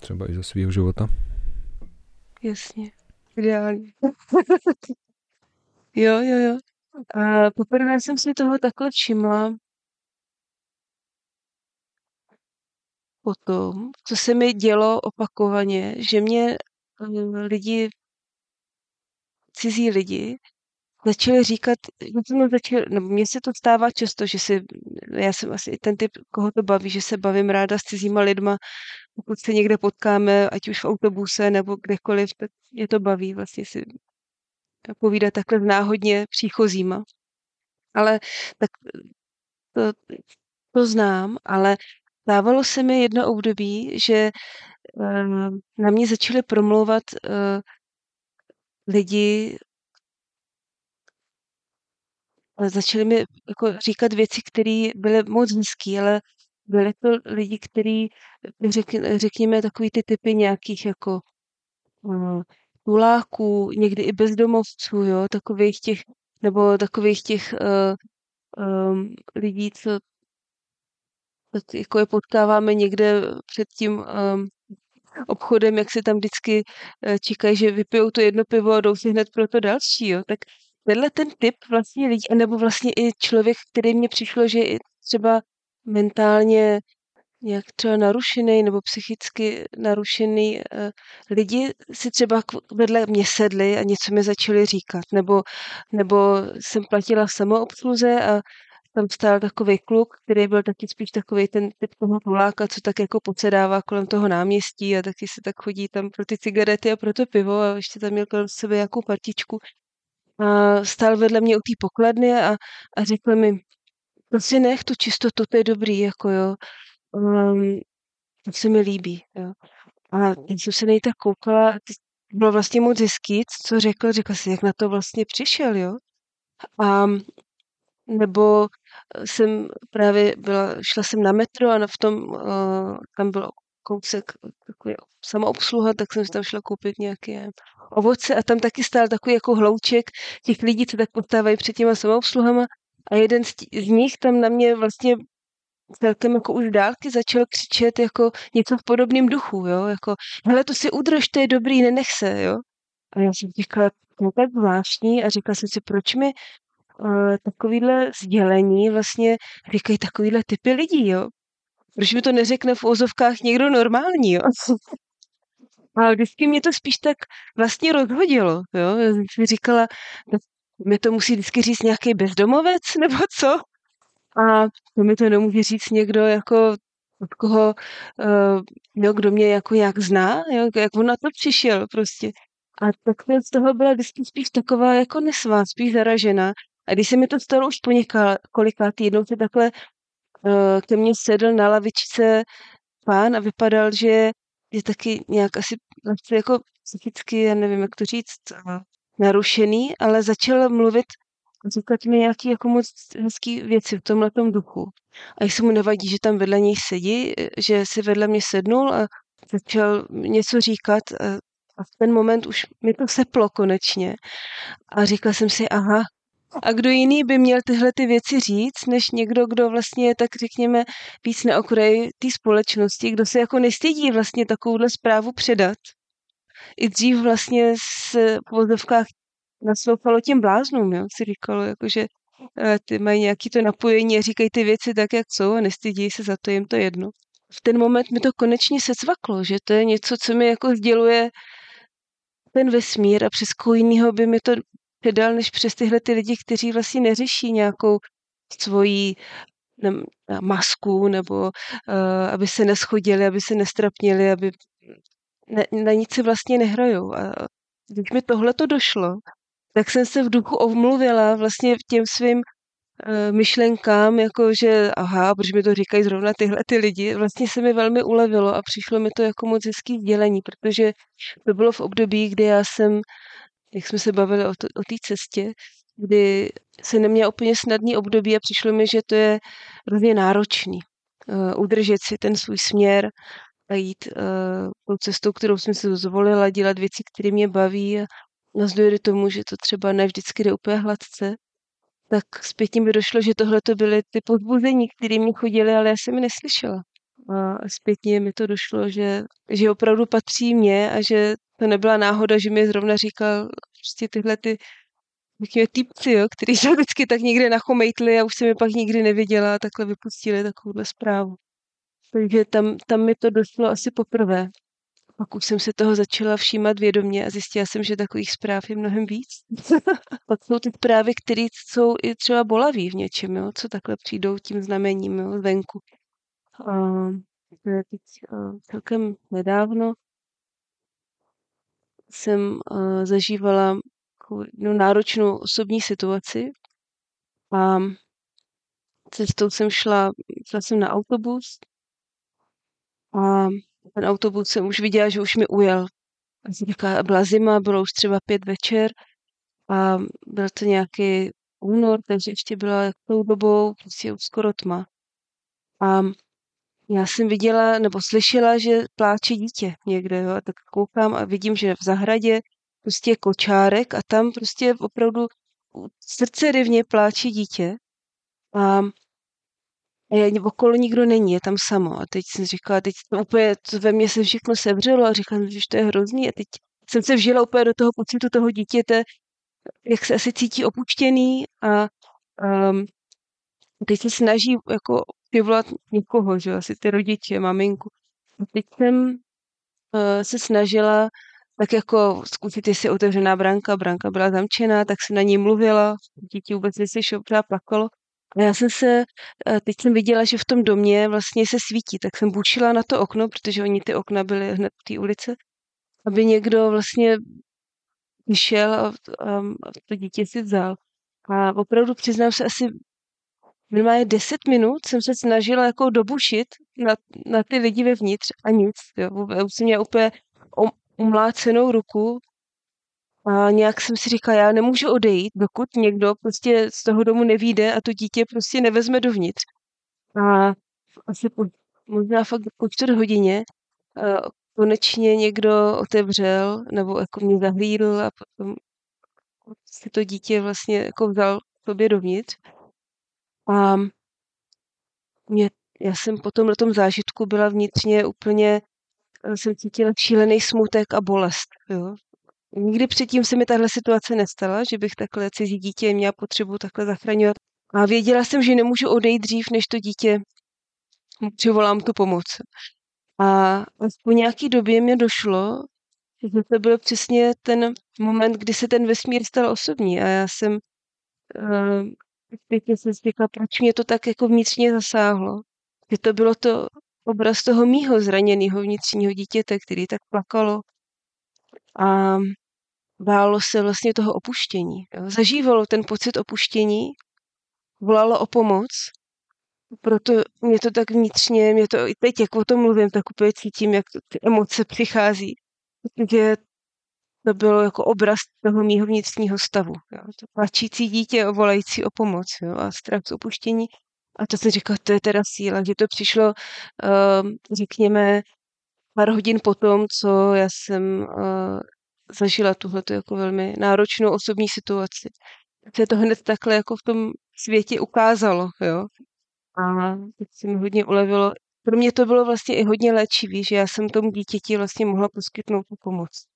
třeba i ze svého života. Jasně, ideální. jo, jo, jo. A poprvé jsem si toho takhle všimla o tom, co se mi dělo opakovaně, že mě lidi, cizí lidi, začali říkat, začal, nebo mně se to stává často, že si, já jsem asi ten typ, koho to baví, že se bavím ráda s cizíma lidma, pokud se někde potkáme, ať už v autobuse nebo kdekoliv, tak mě to baví vlastně si povídat takhle náhodně příchozíma. Ale tak to, to znám, ale dávalo se mi jedno období, že na mě začaly promlouvat lidi, ale začali mi jako říkat věci, které byly moc nízké, ale byly to lidi, kteří řek, řekněme takový ty typy nějakých jako um, tuláků, někdy i bezdomovců, jo, takových těch, nebo takových těch uh, um, lidí, co tak jako je potkáváme někde před tím um, obchodem, jak se tam vždycky uh, čekají, že vypijou to jedno pivo a jdou si hned pro to další, jo, tak tenhle ten typ vlastně lidí, nebo vlastně i člověk, který mně přišlo, že je třeba mentálně nějak třeba narušený nebo psychicky narušený, lidi si třeba vedle mě sedli a něco mi začali říkat. Nebo, nebo jsem platila v samoobsluze a tam stál takovej kluk, který byl taky spíš takovej ten typ toho tuláka, co tak jako podsedává kolem toho náměstí a taky se tak chodí tam pro ty cigarety a pro to pivo a ještě tam měl kolem sebe nějakou partičku. A stál vedle mě u té pokladny a, a řekl mi, prostě nech tu čistotu, to je dobrý, jako jo, um, to se mi líbí, jo. A když jsem se nej tak koukala, bylo vlastně moc hezký, co řekl, řekla si, jak na to vlastně přišel, jo. A nebo jsem právě byla, šla jsem na metro a v tom, uh, tam byl kousek, takový samoobsluha, tak jsem si tam šla koupit nějaké ovoce a tam taky stál takový jako hlouček těch lidí, co tak potávají před těma samoobsluhama a jeden z, tí, z nich tam na mě vlastně celkem jako už dálky začal křičet jako něco v podobném duchu, jo, jako hele, to si udrž, to je dobrý, nenech se, jo. A já jsem říkala, to je tak zvláštní a říkala jsem si, proč mi uh, takovýhle sdělení vlastně říkají takovýhle typy lidí, jo. Proč mi to neřekne v ozovkách někdo normální, jo. Ale vždycky mě to spíš tak vlastně rozhodilo, jo. Já jsem říkala, mi to musí vždycky říct nějaký bezdomovec, nebo co? A to mi to nemůže říct někdo, jako od koho, jo, kdo mě jako jak zná, jo, jak on na to přišel prostě. A tak z toho byla vždycky spíš taková jako nesvá, spíš zaražená. A když se mi to stalo už po několika jednou se takhle ke mně sedl na lavičce pán a vypadal, že je taky nějak asi jako psychicky, já nevím, jak to říct, narušený, ale začal mluvit, říkat mi nějaké jako moc hezký věci v tomhletom duchu. A jestli mu nevadí, že tam vedle něj sedí, že si vedle mě sednul a začal něco říkat a v ten moment už mi to seplo konečně. A říkala jsem si, aha, a kdo jiný by měl tyhle ty věci říct, než někdo, kdo vlastně je tak, řekněme, víc na okraji té společnosti, kdo se jako nestydí vlastně takovouhle zprávu předat. I dřív vlastně se v ozovkách nasloupalo těm bláznům, jo, si říkalo, jakože ty mají nějaké to napojení a říkají ty věci tak, jak jsou a nestydí se za to, jim to jedno. V ten moment mi to konečně secvaklo, že to je něco, co mi jako sděluje ten vesmír a přes koho jinýho by mi to dál než přes tyhle ty lidi, kteří vlastně neřeší nějakou svoji ne, masku, nebo uh, aby se neschodili, aby se nestrapnili, aby ne, na nic se vlastně nehrajou. A když mi tohle to došlo, tak jsem se v duchu omluvila vlastně těm svým myšlenkám, jako že aha, proč mi to říkají zrovna tyhle ty lidi, vlastně se mi velmi ulevilo a přišlo mi to jako moc hezký sdělení, protože to bylo v období, kdy já jsem, jak jsme se bavili o, to, o té cestě, kdy se neměla úplně snadný období a přišlo mi, že to je hrozně náročný. Uh, udržet si ten svůj směr a jít uh, tou cestou, kterou jsem si zvolila, dělat věci, které mě baví a nás dojde tomu, že to třeba ne vždycky jde úplně hladce. Tak zpětně mi došlo, že tohle to byly ty podbuzení, které mi chodily, ale já jsem je neslyšela. A zpětně mi to došlo, že, že opravdu patří mě a že to nebyla náhoda, že mi zrovna říkal prostě tyhle ty týpci, jo, který se vždycky tak někde nachomejtli a už jsem je pak nikdy neviděla a takhle vypustili takovouhle zprávu. Takže tam, tam mi to došlo asi poprvé. Pak už jsem se toho začala všímat vědomě a zjistila jsem, že takových zpráv je mnohem víc. Pak jsou ty zprávy, které jsou i třeba bolaví v něčem, jo? Co takhle přijdou tím znamením, jo? Zvenku. A to je teď celkem nedávno jsem a, zažívala jednu náročnou osobní situaci a cestou jsem šla, šla jsem na autobus a ten autobus jsem už viděla, že už mi ujel. Byla zima, bylo už třeba pět večer a byl to nějaký únor, takže ještě byla tou dobou prostě skoro tma. A já jsem viděla nebo slyšela, že pláče dítě někde. Jo? A tak koukám a vidím, že v zahradě prostě je kočárek a tam prostě opravdu srdcerivně pláče dítě. A A okolo nikdo není, je tam samo. A teď jsem říkala, teď úplně ve mně se všechno sevřelo a říkala, že to je hrozný. A teď jsem se vžila úplně do toho pocitu toho dítěte, jak se asi cítí opuštěný a um, teď se snaží jako přivolat někoho, že asi ty rodiče, maminku. A teď jsem uh, se snažila tak jako zkusit, jestli je otevřená branka, branka byla zamčená, tak jsem na ní mluvila, dítě vůbec neslyšelo, pořád plakalo. A já jsem se, teď jsem viděla, že v tom domě vlastně se svítí, tak jsem bučila na to okno, protože oni ty okna byly hned v té ulice, aby někdo vlastně vyšel a, a, a to dítě si vzal. A opravdu přiznám se, asi minimálně deset minut jsem se snažila jako dobušit na, na ty lidi vevnitř a nic. Jo. Vůbec jsem měla úplně umlácenou ruku. A nějak jsem si říkala, já nemůžu odejít, dokud někdo prostě z toho domu nevyjde a to dítě prostě nevezme dovnitř. A asi po, možná fakt po čtvrt hodině uh, konečně někdo otevřel nebo jako mě zahlídl a potom si to dítě vlastně jako vzal k sobě dovnitř. A mě, já jsem po tomhle tom zážitku byla vnitřně úplně, jsem cítila šílený smutek a bolest, jo. Nikdy předtím se mi tahle situace nestala, že bych takhle cizí dítě měla potřebu takhle zachraňovat. A věděla jsem, že nemůžu odejít dřív, než to dítě přivolám tu pomoc. A po nějaký době mě došlo, že to byl přesně ten moment, kdy se ten vesmír stal osobní. A já jsem zpětně se říkala, proč mě to tak jako vnitřně zasáhlo. Že to bylo to obraz toho mýho zraněného vnitřního dítěte, který tak plakalo. A bálo se vlastně toho opuštění. Jo. Zažívalo ten pocit opuštění, volalo o pomoc, proto mě to tak vnitřně, mě to i teď, jak o tom mluvím, tak úplně cítím, jak ty emoce přichází. Protože to bylo jako obraz toho mýho vnitřního stavu. Jo. To plačící dítě, volající o pomoc, jo, a strach z opuštění. A to jsem říkala, to je teda síla, že to přišlo, řekněme, pár hodin potom, co já jsem uh, zažila tuhleto jako velmi náročnou osobní situaci. Se to hned takhle jako v tom světě ukázalo, jo. A teď se mi hodně ulevilo. Pro mě to bylo vlastně i hodně léčivý, že já jsem tomu dítěti vlastně mohla poskytnout tu pomoc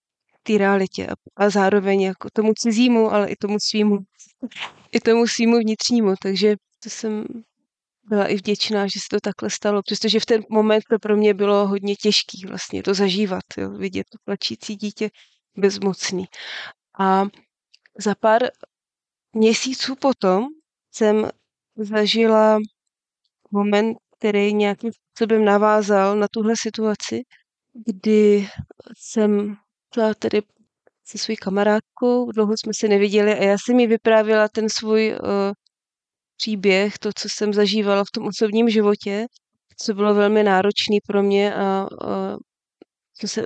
v té realitě a, a zároveň jako tomu cizímu, ale i tomu svýmu, i tomu svýmu vnitřnímu, takže to jsem byla i vděčná, že se to takhle stalo, přestože v ten moment to pro mě bylo hodně těžký vlastně to zažívat, jo, vidět to plačící dítě bezmocný. A za pár měsíců potom jsem zažila moment, který nějakým způsobem navázal na tuhle situaci, kdy jsem šla tady se svou kamarádkou, dlouho jsme se neviděli a já jsem jí vyprávěla ten svůj uh, příběh, to, co jsem zažívala v tom osobním životě, co bylo velmi náročné pro mě a, a to, se,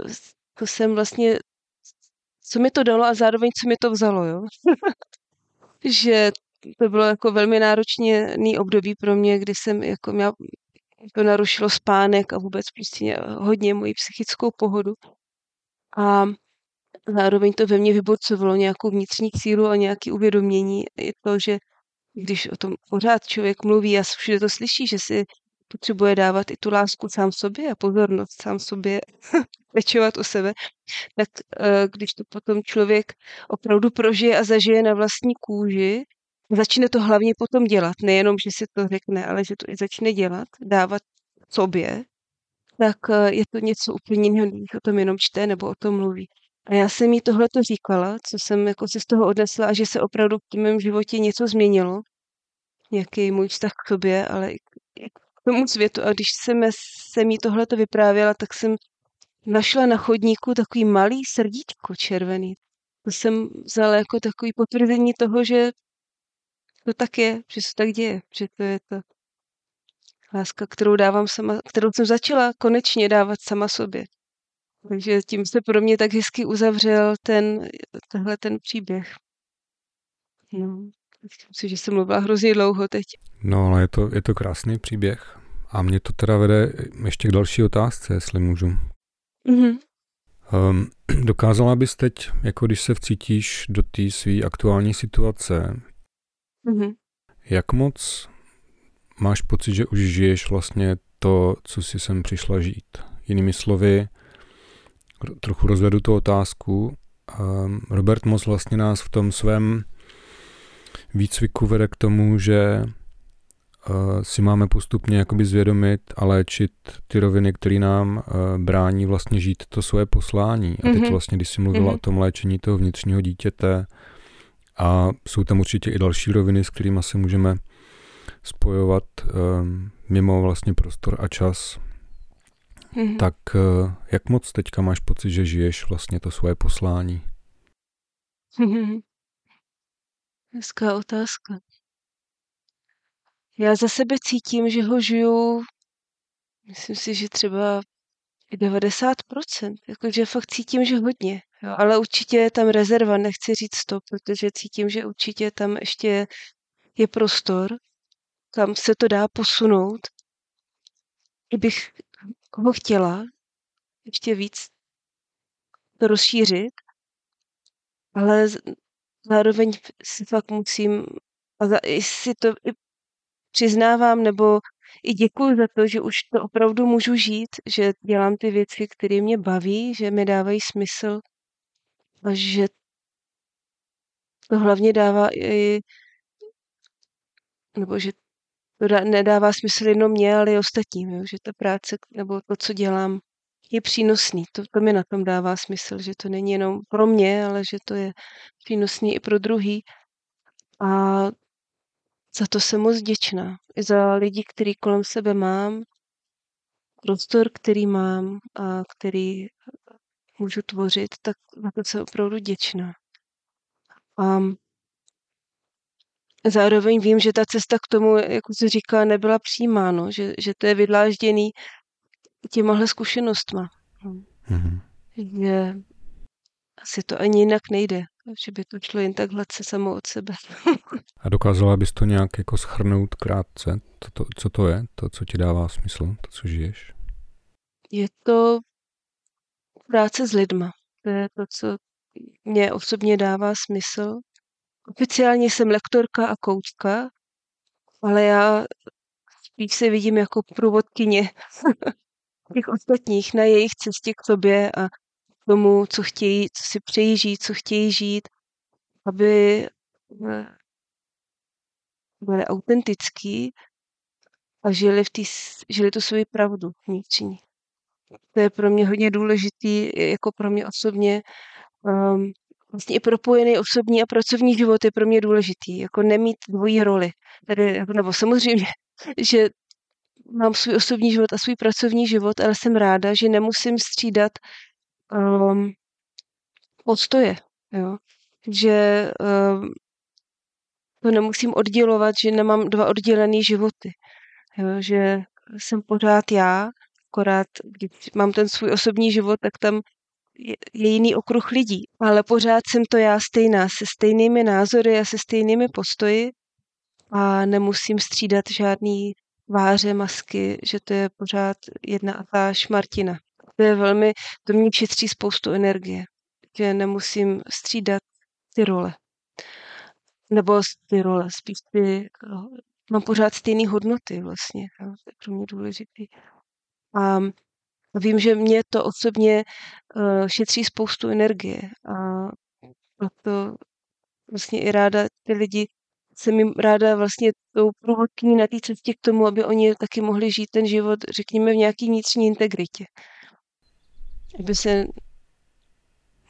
to jsem vlastně, co mi to dalo a zároveň, co mi to vzalo, jo. Že to bylo jako velmi náročné období pro mě, kdy jsem jako měla, to narušilo spánek a vůbec prostě hodně moji psychickou pohodu. A zároveň to ve mně vyborcovalo nějakou vnitřní sílu a nějaké uvědomění. Je to, že když o tom pořád člověk mluví a všude to slyší, že si potřebuje dávat i tu lásku sám sobě a pozornost sám sobě, pečovat o sebe, tak když to potom člověk opravdu prožije a zažije na vlastní kůži, začne to hlavně potom dělat, nejenom, že si to řekne, ale že to i začne dělat, dávat sobě, tak je to něco úplně jiného, když o tom jenom čte nebo o tom mluví. A já jsem jí tohleto říkala, co jsem jako si z toho odnesla a že se opravdu v mém životě něco změnilo, nějaký můj vztah k sobě, ale i k tomu světu. A když jsem, jsem jí tohleto vyprávěla, tak jsem našla na chodníku takový malý srdíčko červený. To jsem vzala jako takový potvrzení toho, že to tak je, že se tak děje, že to je ta láska, kterou dávám sama, kterou jsem začala konečně dávat sama sobě. Takže tím se pro mě tak hezky uzavřel ten, tenhle ten příběh. No, myslím si, že jsem mluvila hrozně dlouho teď. No, ale je to, je to krásný příběh. A mě to teda vede ještě k další otázce, jestli můžu. Mm-hmm. Um, dokázala bys teď, jako když se vcítíš do té své aktuální situace, mm-hmm. jak moc máš pocit, že už žiješ vlastně to, co si sem přišla žít? Jinými slovy, trochu rozvedu tu otázku. Robert Moss vlastně nás v tom svém výcviku vede k tomu, že si máme postupně jakoby zvědomit a léčit ty roviny, které nám brání vlastně žít to svoje poslání. A teď vlastně, když jsi mluvila mm-hmm. o tom léčení toho vnitřního dítěte a jsou tam určitě i další roviny, s kterými se můžeme spojovat mimo vlastně prostor a čas. Mm-hmm. Tak jak moc teďka máš pocit, že žiješ vlastně to svoje poslání? Mm-hmm. Hezká otázka. Já za sebe cítím, že ho žiju, myslím si, že třeba devadesát procent. Jakože fakt cítím, že hodně. Jo, ale určitě je tam rezerva, nechci říct to, protože cítím, že určitě tam ještě je prostor, kam se to dá posunout. I bych ho chtěla ještě víc to rozšířit, ale zároveň si fakt musím a za, i si to i přiznávám, nebo i děkuji za to, že už to opravdu můžu žít, že dělám ty věci, které mě baví, že mi dávají smysl a že to hlavně dává i nebo že to da, nedává smysl jenom mě, ale i ostatním, jo? Že ta práce nebo to, co dělám, je přínosný. To, to mi na tom dává smysl, že to není jenom pro mě, ale že to je přínosný i pro druhý. A za to jsem moc vděčná. I za lidi, který kolem sebe mám, prostor, který mám a který můžu tvořit, tak za to jsem opravdu vděčná. A zároveň vím, že ta cesta k tomu, jak jsi říkala, nebyla přímá, no? Že, že to je vydlážděný těmahle zkušenostma. Mm-hmm. Že asi to ani jinak nejde, že by to šlo jen tak hladce samo od sebe. A dokázala bys to nějak jako shrnout krátce? To, to, co to je? To, co ti dává smysl? To, co žiješ? Je to práce s lidma. To je to, co mě osobně dává smysl. Oficiálně jsem lektorka a koučka, ale já spíš se vidím jako průvodkyně těch ostatních na jejich cestě k sobě a k tomu, co chtějí, co si přejí žít, co chtějí žít, aby byli autentický a žili, v tý, žili tu svoji pravdu vnitřní. To je pro mě hodně důležitý, jako pro mě osobně. Um, Vlastně i propojený osobní a pracovní život je pro mě důležitý, jako nemít dvojí roli. Tady, nebo samozřejmě, že mám svůj osobní život a svůj pracovní život, ale jsem ráda, že nemusím střídat um, postoje. Jo? Že um, to nemusím oddělovat, že nemám dva oddělené životy. Jo, že jsem pořád já, akorát když mám ten svůj osobní život, tak tam je jiný okruh lidí, ale pořád jsem to já stejná, se stejnými názory a se stejnými postoji a nemusím střídat žádný váře, masky, že to je pořád jedna a ta Martina. To je velmi, to mě šetří spoustu energie, že nemusím střídat ty role. Nebo ty role, spíš ty, mám pořád stejné hodnoty vlastně, to je pro mě důležitý. A vím, že mě to osobně šetří spoustu energie a proto vlastně i ráda ty lidi, jsem jim ráda vlastně tou průvodkyní na té cestě k tomu, aby oni taky mohli žít ten život, řekněme, v nějaký vnitřní integritě. Aby se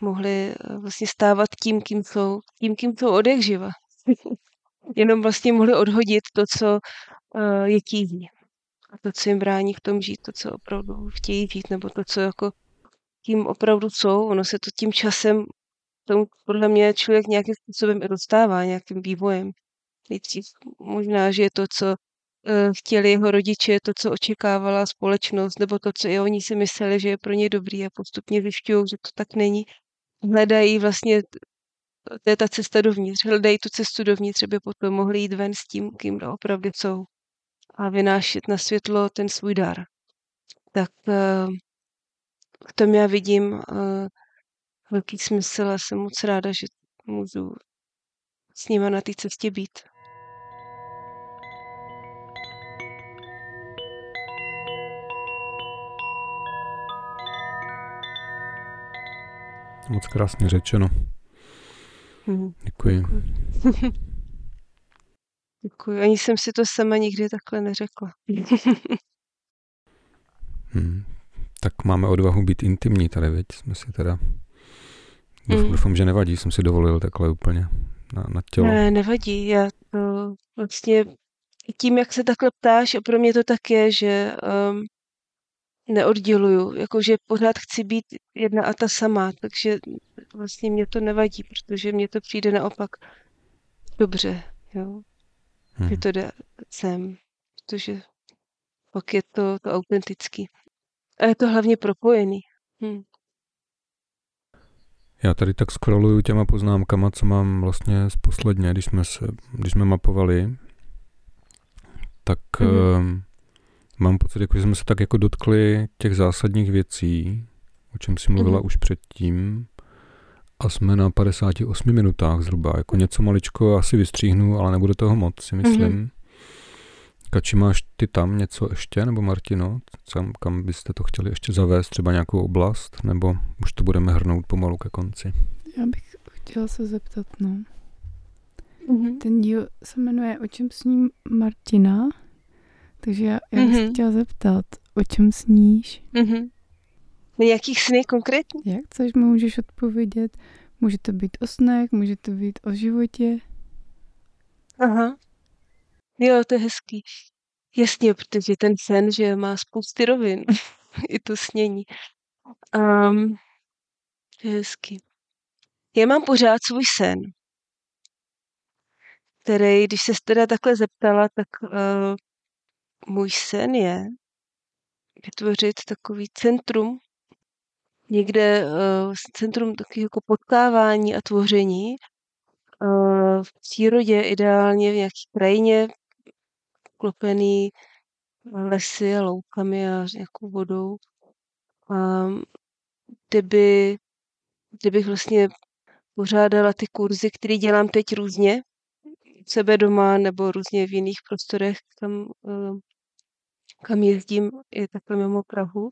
mohli vlastně stávat tím, kým jsou, tím, kým jsou od jak živa. Jenom vlastně mohli odhodit to, co je tíží. A to, co jim brání v tom žít, to, co opravdu chtějí žít, nebo to, co jako tím opravdu jsou, ono se to tím časem, tomu podle mě člověk nějakým způsobem i dostává, nějakým vývojem. Nejdřív možná, že je to, co chtěli jeho rodiče, to, co očekávala společnost, nebo to, co i oni si mysleli, že je pro ně dobrý a postupně zjišťují, že to tak není. Hledají vlastně, to je ta cesta dovnitř, hledají tu cestu dovnitř, aby potom mohli jít ven s tím, kým opravdu jsou. A vynášet na světlo ten svůj dar. Tak v tom já vidím velký smysl a jsem moc ráda, že můžu s nima na té cestě být. Moc krásně řečeno. Hmm. Děkuji. Děkuji. Děkuji. Ani jsem si to sama nikdy takhle neřekla. hmm. Tak máme odvahu být intimní tady, viď? Jsme si teda... Hmm. Doufám, že nevadí, jsem si dovolil takhle úplně na, na tělo. Ne, nevadí. Já to vlastně tím, jak se takhle ptáš, a pro mě to tak je, že um, neodděluju. Jakože pořád chci být jedna a ta sama, takže vlastně mě to nevadí, protože mě to přijde naopak dobře, jo. Hmm. Že to jde sem, protože pak je to, to autentický. A je to hlavně propojený. Hmm. Já tady tak scrolluju těma poznámkama, co mám vlastně z posledně, když jsme, se, když jsme mapovali, tak hmm. e, mám pocit, jako, že jsme se tak jako dotkli těch zásadních věcí, o čem si mluvila hmm. už předtím. A jsme na padesáti osmi minutách zhruba. Jako něco maličko asi vystříhnu, ale nebude toho moc, si myslím. Mm-hmm. Kači, máš ty tam něco ještě, nebo Martino? Kam, kam byste to chtěli ještě zavést? Třeba nějakou oblast? Nebo už to budeme hrnout pomalu ke konci? Já bych chtěla se zeptat, no. Mm-hmm. Ten díl se jmenuje O čem sní Martina? Takže já, já bych mm-hmm. se chtěla zeptat, o čem sníš? Mm-hmm. Na jakých sny konkrétně? Jak chceš, můžeš odpovědět. Může to být o snech, může to být o životě. Aha. Jo, to je hezký. Jasně, protože ten sen, že má spousty rovin. I to snění. Um, to je hezký. Já mám pořád svůj sen, který, když se teda takhle zeptala, tak uh, můj sen je vytvořit takový centrum, někde uh, centrum takového jako potkávání a tvoření uh, v přírodě, ideálně v nějaké krajině, klopený lesy a loukami a nějakou vodou, um, kde, by, kde bych vlastně pořádala ty kurzy, které dělám teď různě, u sebe doma nebo různě v jiných prostorech, kam, uh, kam jezdím, je takhle mimo Prahu.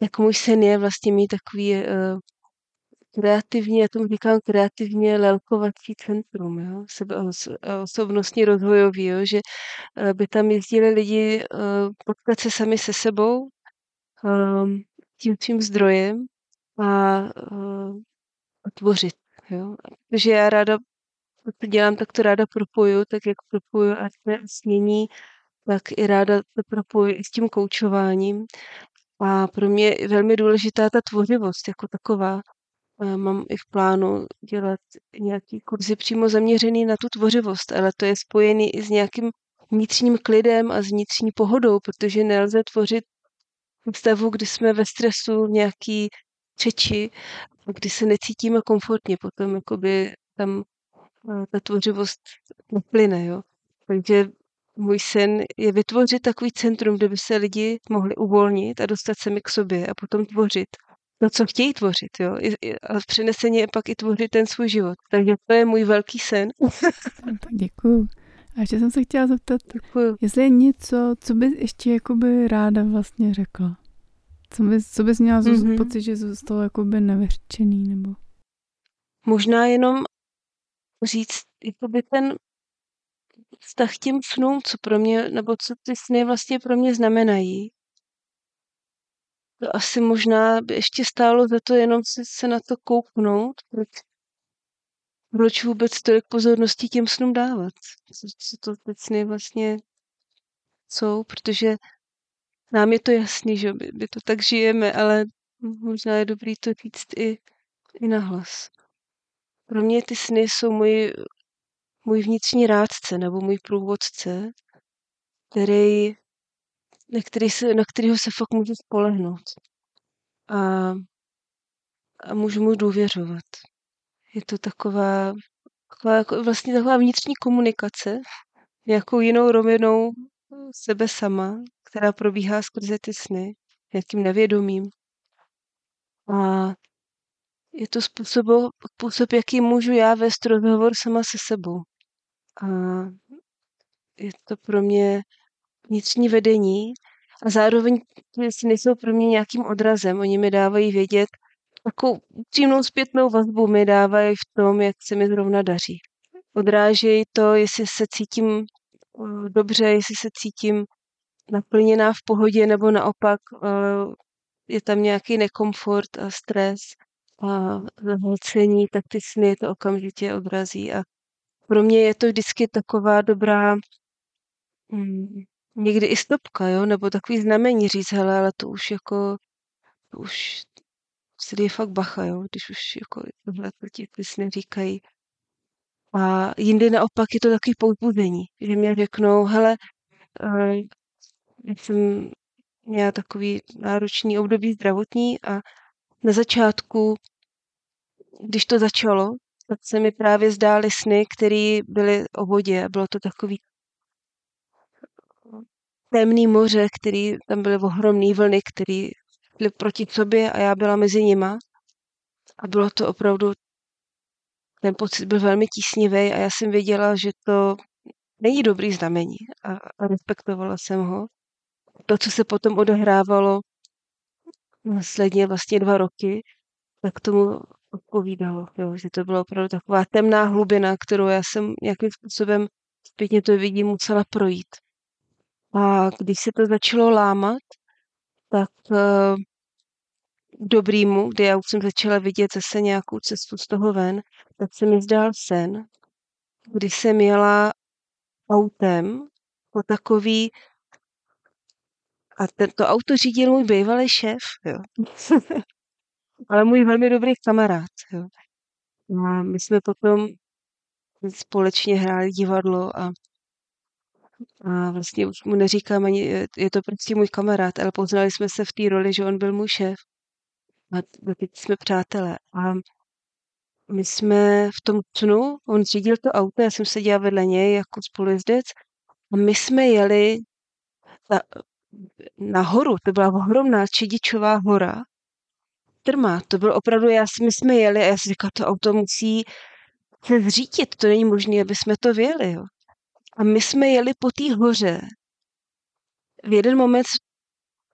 Tak můj sen je vlastně mít takový uh, kreativní, já tomu říkám kreativně lelkovací centrum, jo? Sebe, os, osobnostní rozvojový, jo? Že uh, by tam jezdili lidi uh, potkat se sami se sebou, um, tím svým zdrojem a uh, tvořit. Jo? Protože já ráda, to dělám, tak to ráda propoju, tak jak propoju a snění, tak i ráda to propoju i s tím koučováním. A pro mě je velmi důležitá ta tvořivost jako taková. Mám i v plánu dělat nějaký kurzy přímo zaměřený na tu tvořivost, ale to je spojený i s nějakým vnitřním klidem a s vnitřní pohodou, protože nelze tvořit v stavu, kdy jsme ve stresu, v nějaký řeči, kdy se necítíme komfortně. Potom jakoby tam ta tvořivost neplyne, jo. Takže můj sen je vytvořit takový centrum, kde by se lidi mohli uvolnit a dostat sami k sobě a potom tvořit to, co chtějí tvořit, jo. A přeneseně pak i tvořit ten svůj život. Takže to je můj velký sen. Děkuju. A ještě jsem se chtěla zeptat, Děkuju. Jestli je něco, co bys ještě jakoby ráda vlastně řekla. Co bys, co bys měla mm-hmm. pocit, že zůstalo jakoby nevyřčený, nebo? Možná jenom říct, jakoby ten vztah k těm snům, co pro mě, nebo co ty sny vlastně pro mě znamenají. To asi možná by ještě stálo za to jenom si se na to kouknout, proč, proč vůbec tolik pozornosti těm snům dávat. Co, co to ty sny vlastně jsou, protože nám je to jasný, že by, by to tak žijeme, ale možná je dobrý to říct i, i nahlas. Pro mě ty sny jsou můj, můj vnitřní rádce nebo můj průvodce, který, na, který se, na kterého se fakt můžu spolehnout a, a můžu mu důvěřovat. Je to taková, taková jako vlastně taková vnitřní komunikace nějakou jinou rovinou sebe sama, která probíhá skrze ty sny, nějakým nevědomím. A je to způsob, způsob, jaký můžu já vést rozhovor sama se sebou. A je to pro mě vnitřní vedení a zároveň sny nejsou pro mě nějakým odrazem. Oni mi dávají vědět, takovou upřímnou zpětnou vazbu mi dávají v tom, jak se mi zrovna daří. Odrážejí to, jestli se cítím dobře, jestli se cítím naplněná, v pohodě, nebo naopak je tam nějaký nekomfort a stres a zahlcení, tak ty sny to okamžitě odrazí. A pro mě je to vždycky taková dobrá mm, někdy i stopka, jo? Nebo takový znamení říct, hele, ale to už jako to už se je fakt bacha, jo? Když už jako tohle ty sny říkají. A jindy naopak je to takový pouzbuzení, že mě řeknou, hele, já jsem měla takový náročný období zdravotní a na začátku, když to začalo, tak se mi právě zdály sny, které byly o vodě a bylo to takový temný moře, který tam byly ohromné vlny, které byly proti sobě a já byla mezi nima a bylo to opravdu, ten pocit byl velmi tísnivý a já jsem věděla, že to není dobrý znamení a, a respektovala jsem ho. To, co se potom odehrávalo následně vlastně dva roky, tak tomu odpovídalo, jo, že to byla opravdu taková temná hlubina, kterou já jsem nějakým způsobem, zpětně to vidím, musela projít. A když se to začalo lámat, tak eh, dobrýmu, kdy já už jsem začala vidět zase nějakou cestu z toho ven, tak se mi zdál sen, kdy jsem jela autem po takový. A to auto řídil můj bývalý šéf, jo. Ale můj velmi dobrý kamarád. Jo. A my jsme potom společně hráli divadlo a, a vlastně už mu neříkám ani, je to prostě můj kamarád, ale poznali jsme se v té roli, že on byl můj šéf. A teď jsme přátelé. A my jsme v tom snu, on řídil to auto, já jsem seděla vedle něj jako spolujezdec a my jsme jeli ta, nahoru, to byla ohromná Čedičová hora, trmá, to bylo opravdu, já si, my jsme jeli a já si říkala, to auto musí se zřítit, to není možné, aby jsme to věli, jo. A my jsme jeli po té hoře. V jeden moment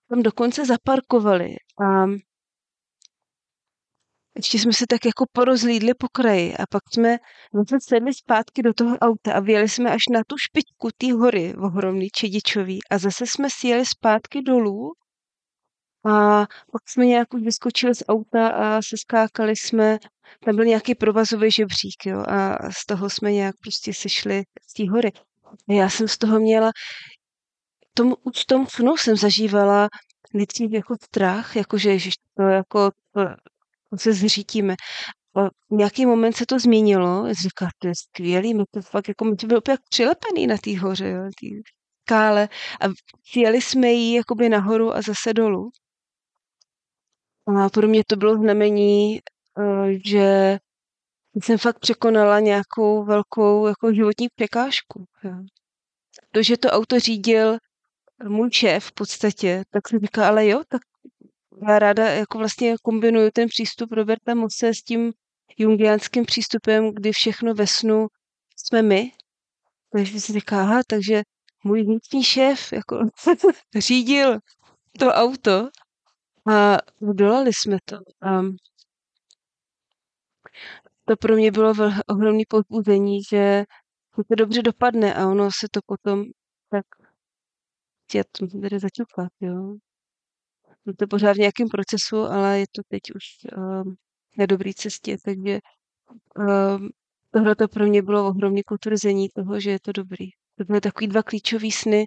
tam dokonce zaparkovali a ještě jsme se tak jako porozlídli po kraji a pak jsme zase sedli zpátky do toho auta a vyjeli jsme až na tu špičku té hory ohromný Čedičový a zase jsme sjeli zpátky dolů a pak jsme nějak už vyskočili z auta a seskákali jsme, tam byl nějaký provazový žebřík, jo, a z toho jsme nějak prostě sešli z té hory. A já jsem z toho měla, tom, už tom snu jsem zažívala nejdřív jako strach, jakože, že to jako... To, se zřítíme. A v nějaký moment se to změnilo, říká, to je skvělý, my to fakt, jako, my byli opět přilepený na té hoře, na té skále a jeli jsme ji jakoby nahoru a zase dolů. A pro mě to bylo znamení, že jsem fakt překonala nějakou velkou jako životní překážku. To, že to auto řídil můj šéf v podstatě, tak jsem říkala, ale jo, tak já ráda jako vlastně kombinuju ten přístup Roberta Mosse s tím jungiánským přístupem, kdy všechno ve snu jsme my. Takže jsem říkala, aha, takže můj vnitřní šéf jako řídil to auto a udolali jsme to. A to pro mě bylo vel- ohromné povzbuzení, že to dobře dopadne a ono se to potom tak já to musím tady začupat, jo. Je to pořád v nějakém procesu, ale je to teď už um, na dobré cestě, takže um, tohle to pro mě bylo ohromné potvrzení toho, že je to dobrý. To byly takový dva klíčový sny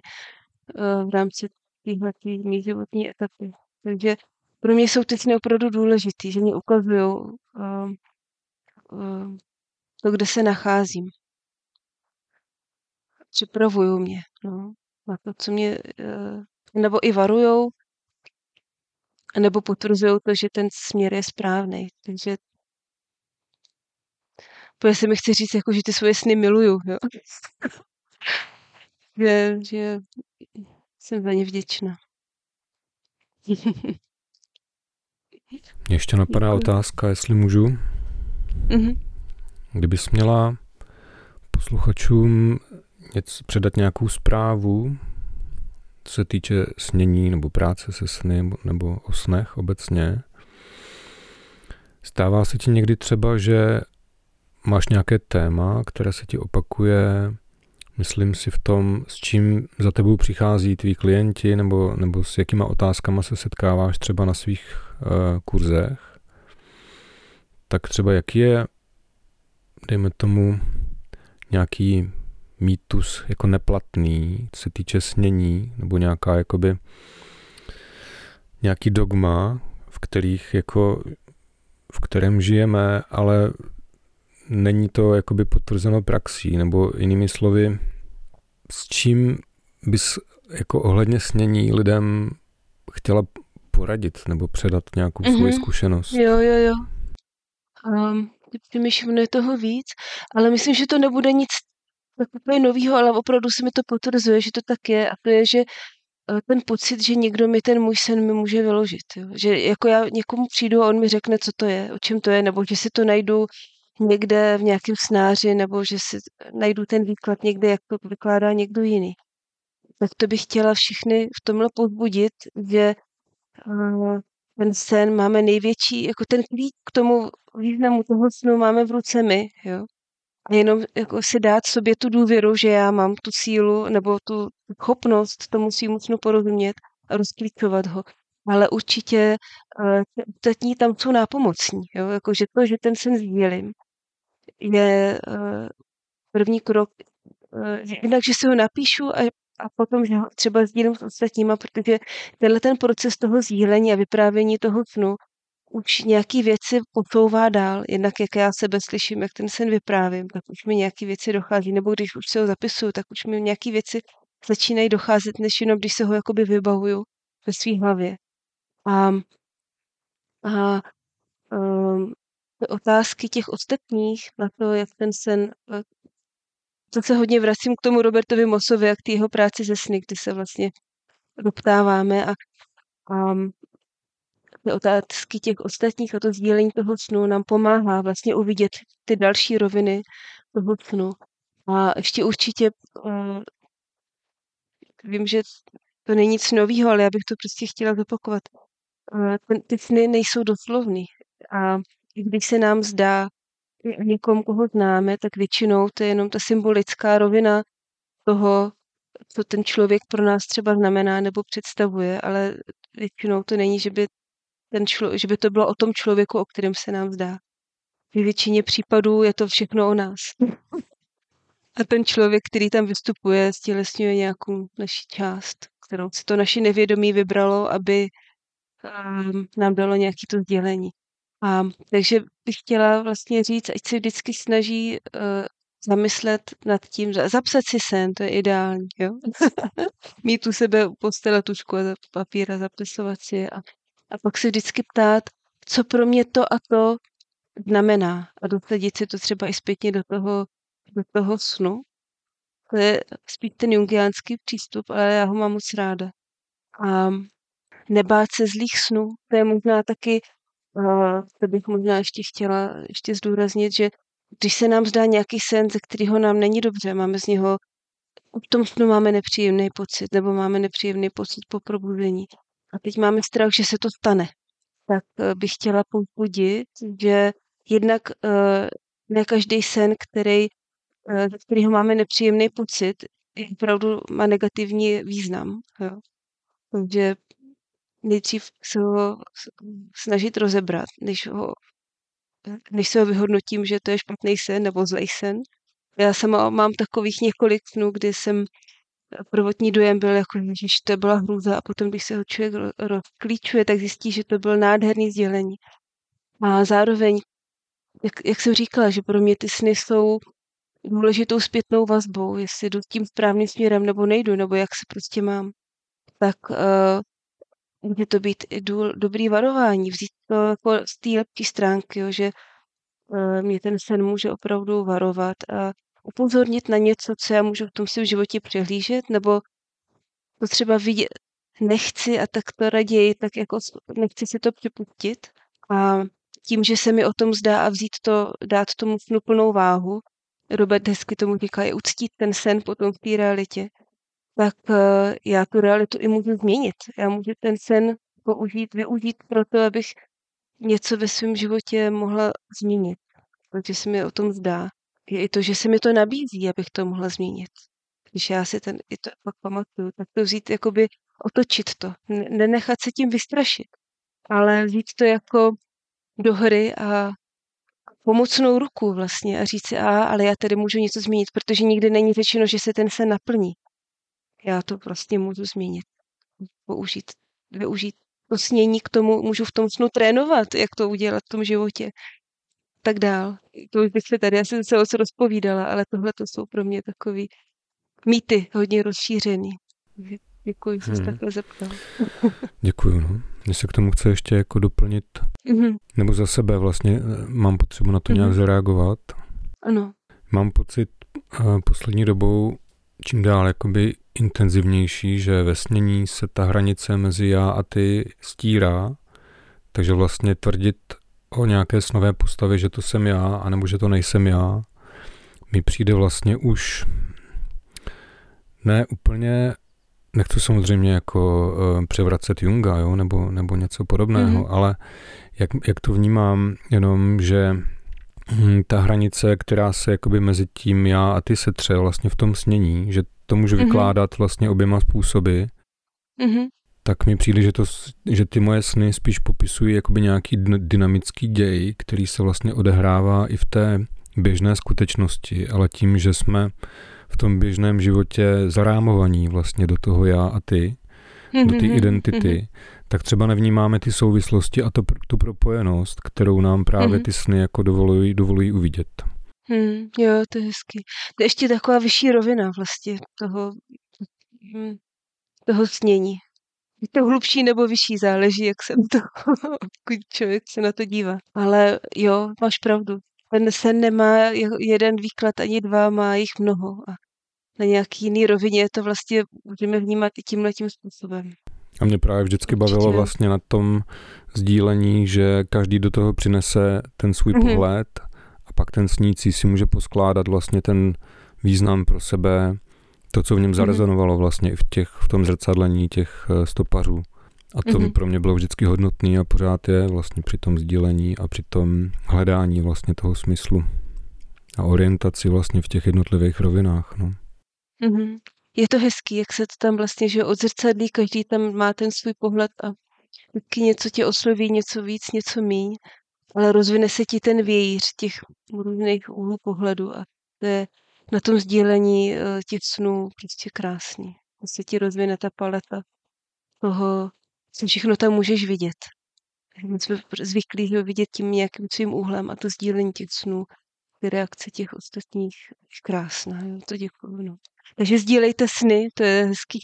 uh, v rámci téhleté mé životní etapy. Takže pro mě jsou ty sny opravdu důležitý, že mě ukazují um, um, to, kde se nacházím. Připravují mě, no. Na to, co mě, nebo i varujou, nebo potvrzují to, že ten směr je správný. Takže protože se mi chci říct, jako, že ty svoje sny miluju. Jo? že, že jsem za ně vděčná. Mě ještě napadá otázka, jestli můžu. Mm-hmm. Kdybys měla posluchačům předat nějakou zprávu, co se týče snění nebo práce se sny nebo o snech obecně. Stává se ti někdy třeba, že máš nějaké téma, které se ti opakuje, myslím si v tom, s čím za tebou přichází tví klienti nebo, nebo s jakýma otázkama se setkáváš třeba na svých uh, kurzech. Tak třeba jaký je, dejme tomu, nějaký mýtus jako neplatný, co se týče snění, nebo nějaká jakoby nějaký dogma, v kterých jako v kterém žijeme, ale není to jakoby potvrzeno praxí, nebo jinými slovy, s čím bys jako ohledně snění lidem chtěla poradit, nebo předat nějakou mm-hmm. svoji zkušenost. Jo, jo, jo. Um, Přemýšlím, je toho víc, ale myslím, že to nebude nic tak úplně novýho, ale opravdu se mi to potvrzuje, že to tak je a to je, že ten pocit, že někdo mi ten můj sen mi může vyložit. Jo? Že jako já někomu přijdu a on mi řekne, co to je, o čem to je, nebo že si to najdu někde v nějakém snáři, nebo že si najdu ten výklad někde, jak to vykládá někdo jiný. Tak to bych chtěla všichni v tomhle povzbudit, že ten sen máme největší, jako ten klíč k tomu významu toho snu máme v ruce my, jo. A jenom jako si dát sobě tu důvěru, že já mám tu sílu nebo tu schopnost tomu svýmu snu porozumět a rozklíčovat ho. Ale určitě ostatní tam jsou nápomocní. Jo? Jako, že to, že ten sen sdílím, je uh, první krok. Uh, jednak, že si ho napíšu a, a potom, že ho třeba sdílím s ostatníma, protože tenhle ten proces toho sdílení a vyprávění toho snu už nějaký věci potouvá dál, jednak jak já sebe slyším, jak ten sen vyprávím, tak už mi nějaké věci dochází, nebo když už se ho zapisuju, tak už mi nějaké věci začínají docházet, než jenom když se ho jakoby vybavuju ve svý hlavě. A, a um, otázky těch ostatních na to, jak ten sen, to se hodně vracím k tomu Robertovi Mossovi a k té jeho práci ze sny, kdy se vlastně doptáváme a um, otázky těch ostatních a to sdílení toho snu nám pomáhá vlastně uvidět ty další roviny toho snu. A ještě určitě uh, vím, že to není nic novýho, ale já bych to prostě chtěla zopakovat. Uh, ten, ty sny nejsou doslovný. A když se nám zdá někomu, koho známe, tak většinou to je jenom ta symbolická rovina toho, co ten člověk pro nás třeba znamená nebo představuje, ale většinou to není, že by Ten člo, že by to bylo o tom člověku, o kterém se nám zdá. V většině případů je to všechno o nás. A ten člověk, který tam vystupuje, stělesňuje nějakou naši část, kterou si to naše nevědomí vybralo, aby nám dalo nějaké to sdělení. A, takže bych chtěla vlastně říct, ať se vždycky snaží uh, zamyslet nad tím, zapsat si sen, to je ideální, jo? Mít u sebe postela tužku a papír a zapisovat si a, a pak se vždycky ptát, co pro mě to a to znamená a dosledit si to třeba i zpětně do toho, do toho snu. To je spíš ten jungiánský přístup, ale já ho mám moc ráda. A nebát se zlých snů, to je možná taky, to bych možná ještě chtěla ještě zdůraznit, že když se nám zdá nějaký sen, ze kterého nám není dobře, máme z něho, v tom snu máme nepříjemný pocit, nebo máme nepříjemný pocit po probuzení. A teď máme strach, že se to stane. Tak bych chtěla povzbudit, že jednak ne každý sen, který, ze kterého máme nepříjemný pocit, opravdu má negativní význam. Jo. Takže nejdřív se ho snažit rozebrat, než, ho, než se ho vyhodnotím, že to je špatný sen nebo zlej sen. Já sama mám takových několik snů, kdy jsem prvotní dojem byl, jako, že to byla hrůza a potom, když se ho člověk rozklíčuje, tak zjistí, že to bylo nádherný sdělení. A zároveň, jak, jak jsem říkala, že pro mě ty sny jsou důležitou zpětnou vazbou, jestli jdu tím správným směrem nebo nejdu, nebo jak se prostě mám, tak uh, může to být i důl, dobrý varování, vzít to jako z té lepší stránky, jo, že uh, mě ten sen může opravdu varovat a upozornit na něco, co já můžu v tom svém životě přehlížet, nebo to třeba vidět nechci a tak to raději, tak jako nechci si to připustit. A tím, že se mi o tom zdá a vzít to, dát tomu snu plnou váhu, Robert hezky tomu říká, je uctít ten sen potom v té realitě, tak uh, já tu realitu i můžu změnit. Já můžu ten sen použít, využít pro to, abych něco ve svém životě mohla změnit. Protože se mi o tom zdá. Je i to, že se mi to nabízí, abych to mohla změnit. Když já si ten, i to pak pamatuju, tak to vzít, jakoby otočit to. Nenechat se tím vystrašit, ale vzít to jako do hry a pomocnou ruku vlastně a říct si, a, ale já tady můžu něco změnit, protože nikdy není řečeno, že se ten sen naplní. Já to prostě můžu změnit. Použít, využít to snění k tomu, můžu v tom snu trénovat, jak to udělat v tom životě. Tak dál. To už bych se tady, já jsem se o co rozpovídala, ale tohle to jsou pro mě takový mýty hodně rozšířený. Děkuji, že jsi hmm. takhle zeptal. Děkuji, no. Jestli se k tomu chce ještě jako doplnit, mm-hmm. nebo za sebe vlastně mám potřebu na to mm-hmm. nějak zareagovat. Ano. Mám pocit uh, poslední dobou čím dál jakoby intenzivnější, že ve snění se ta hranice mezi já a ty stírá, takže vlastně tvrdit o nějaké snové postavě, že to jsem já, anebo že to nejsem já, mi přijde vlastně už ne úplně, nechci samozřejmě jako uh, převracet Junga, jo, nebo, nebo něco podobného, mm-hmm. ale jak, jak to vnímám, jenom, že hm, ta hranice, která se jakoby mezi tím já a ty setře vlastně v tom snění, že to můžu mm-hmm. vykládat vlastně oběma způsoby, mm-hmm. tak mi přijde, že, to, že ty moje sny spíš popisují jakoby nějaký dynamický děj, který se vlastně odehrává i v té běžné skutečnosti, ale tím, že jsme v tom běžném životě zarámovaní vlastně do toho já a ty, do ty identity, tak třeba nevnímáme ty souvislosti a to, tu propojenost, kterou nám právě ty sny jako dovolují, dovolují uvidět. Hmm, jo, to je hezky. To je ještě taková vyšší rovina vlastně toho, toho snění. Je to hlubší nebo vyšší, záleží, jak se to, člověk se na to dívá. Ale jo, máš pravdu. Ten sen nemá jeden výklad ani dva, má jich mnoho. A na nějaký jiný rovině to vlastně můžeme vnímat i tímhletím způsobem. A mě právě vždycky bavilo vlastně na tom sdílení, že každý do toho přinese ten svůj mm-hmm. pohled a pak ten snící si může poskládat vlastně ten význam pro sebe, to, co v něm zarezonovalo vlastně i v, těch, v tom zrcadlení těch stopařů. A to mm-hmm. pro mě bylo vždycky hodnotný a pořád je vlastně při tom sdílení a při tom hledání vlastně toho smyslu a orientaci vlastně v těch jednotlivých rovinách. No. Mm-hmm. Je to hezký, jak se to tam vlastně, že odzrcadlí, každý tam má ten svůj pohled a taky něco tě osloví, něco víc, něco míň, ale rozvine se ti ten vějíř těch různých úhlů pohledu a to je na tom sdílení těch snů prostě krásný. Vlastně ti rozvine ta paleta toho, co všechno tam můžeš vidět. My jsme zvyklí ho vidět tím nějakým svým úhlem a to sdílení těch snů, ty reakce těch ostatních je krásná. Jo? To děkuju. No. Takže sdílejte sny, to je hezký.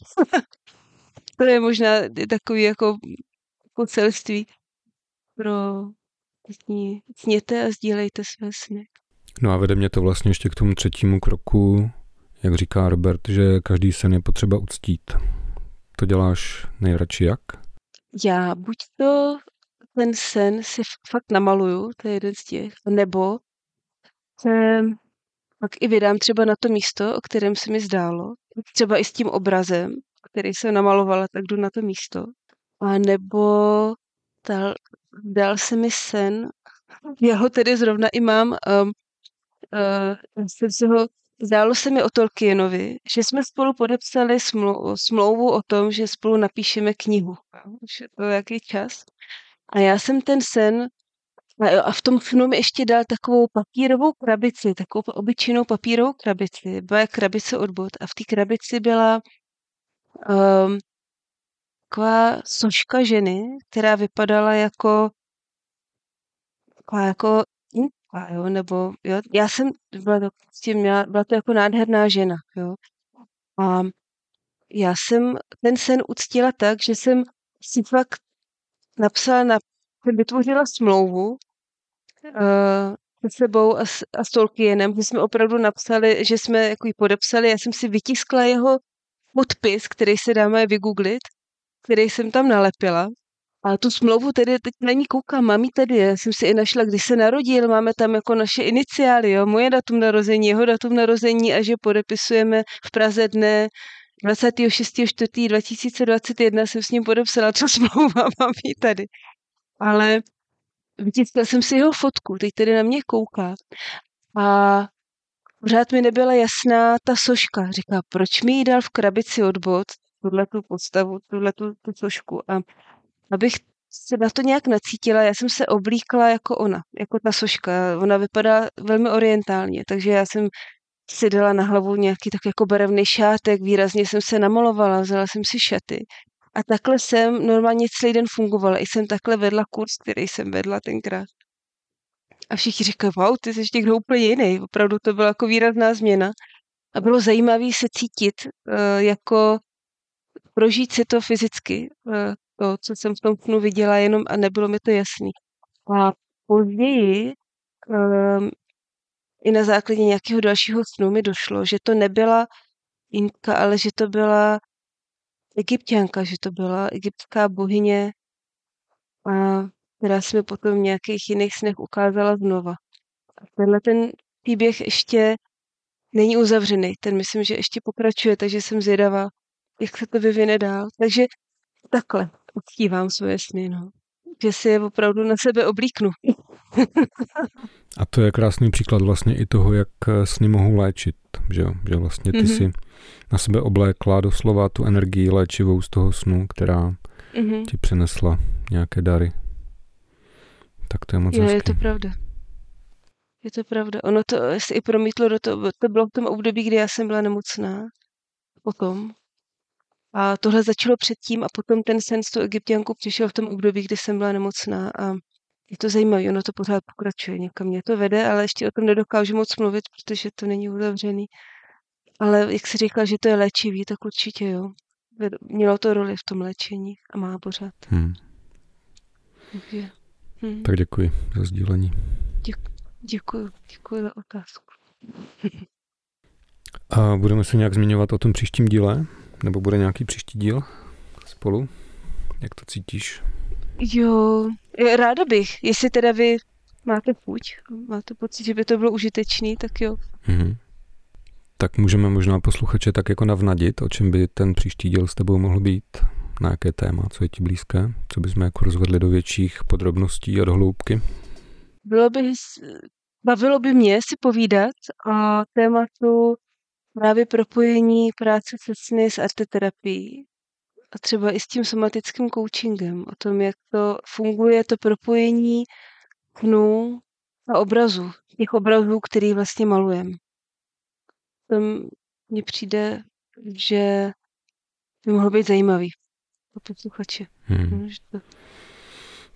To je možná takový jako poselství pro sní. Sněte a sdílejte své sny. No a vede mě to vlastně ještě k tomu třetímu kroku, jak říká Robert, že každý sen je potřeba uctít. To děláš nejradši jak? Já buď to ten sen si fakt namaluju, to je jeden z těch, nebo se pak i vydám třeba na to místo, o kterém se mi zdálo, třeba i s tím obrazem, který jsem namalovala, tak jdu na to místo. A nebo dal, dal se mi sen, já ho tedy zrovna i mám, um, uh, jsem se ho zdálo se mi o Tolkienovi, že jsme spolu podepsali smlou, smlouvu o tom, že spolu napíšeme knihu. Už je to jaký čas. A já jsem ten sen, a v tom snu mi ještě dal takovou papírovou krabici, takovou obyčejnou papírovou krabici. Byla krabice od bot a v té krabici byla um, taková soška ženy, která vypadala jako taková jako A jo, nebo, jo, já jsem, byla to, měla, byla to jako nádherná žena, jo. A já jsem ten sen uctila tak, že jsem si fakt napsala, na, vytvořila smlouvu uh, s sebou a s, a s Tolkienem, že jsme opravdu napsali, že jsme jako ji podepsali, já jsem si vytiskla jeho podpis, který se dáme vygooglit, který jsem tam nalepila. A tu smlouvu tedy, teď na ní koukám, mám ji tady, já jsem si i našla, když se narodil, máme tam jako naše iniciály, jo, moje datum narození, jeho datum narození a že podepisujeme v Praze dne dvacátého šestého čtvrtého dva tisíce dvacet jedna jsem s ním podepsala tu smlouvu a mám ji tady. Ale vytiskla jsem si jeho fotku, teď tedy na mě kouká a pořád mi nebyla jasná ta soška. Říká, proč mi ji dal v krabici od bot, tuhletu podstavu, tuhletu tu sošku a abych se na to nějak nacítila, já jsem se oblíkla jako ona, jako ta soška. Ona vypadala velmi orientálně, takže já jsem si dala na hlavu nějaký tak jako barevný šátek, výrazně jsem se namalovala, vzala jsem si šaty. A takhle jsem normálně celý den fungovala. I jsem takhle vedla kurz, který jsem vedla tenkrát. A všichni říkali, wow, ty jsi někdo úplně jiný. Opravdu to byla jako výrazná změna. A bylo zajímavé se cítit, jako prožít si to fyzicky, to, co jsem v tom snu viděla jenom a nebylo mi to jasný. A později um, i na základě nějakého dalšího snu mi došlo, že to nebyla Inka, ale že to byla Egypťanka, že to byla egyptská bohyně, a, která se mi potom v nějakých jiných snech ukázala znova. A tenhle ten příběh ještě není uzavřený, ten myslím, že ještě pokračuje, takže jsem zvědavá, jak se to vyvine dál. Takže takhle uctívám svoje sny, no. Že si je opravdu na sebe oblíknu. A to je krásný příklad vlastně i toho, jak sny mohou léčit, že jo? Že vlastně ty mm-hmm. si na sebe oblékla doslova tu energii léčivou z toho snu, která mm-hmm. ti přinesla nějaké dary. Tak to je moc jo, hezký. Je to pravda. Je to pravda. Ono to se i promítlo do toho, to bylo v tom období, kdy já jsem byla nemocná. Potom. A tohle začalo předtím a potom ten sen s tou Egypťankou přišel v tom období, kdy jsem byla nemocná a je to zajímavé, ono to pořád pokračuje, někam mě to vede, ale ještě o tom nedokážu moc mluvit, protože to není uzavřený. Ale jak jsi říkala, že to je léčivý, tak určitě jo. Mělo to roli v tom léčení a má pořád. Hmm. Takže, hmm. Tak děkuji za sdílení. Děkuji, děkuji, děkuji za otázku. A budeme se nějak zmiňovat o tom příštím díle? Nebo bude nějaký příští díl spolu? Jak to cítíš? Jo, ráda bych. Jestli teda vy máte chuť, máte pocit, že by to bylo užitečný, tak jo. Mhm. Tak můžeme možná posluchače tak jako navnadit, o čem by ten příští díl s tebou mohl být, na jaké téma, co je ti blízké, co bychom jako rozvedli do větších podrobností a do hloubky. Bylo by, bavilo by mě si povídat o tématu právě propojení práce se sny s arteterapií a třeba i s tím somatickým coachingem, o tom, jak to funguje, to propojení snů a obrazu, těch obrazů, který vlastně malujeme. Tam mně přijde, že by mohlo být zajímavý pro posluchače. Hmm.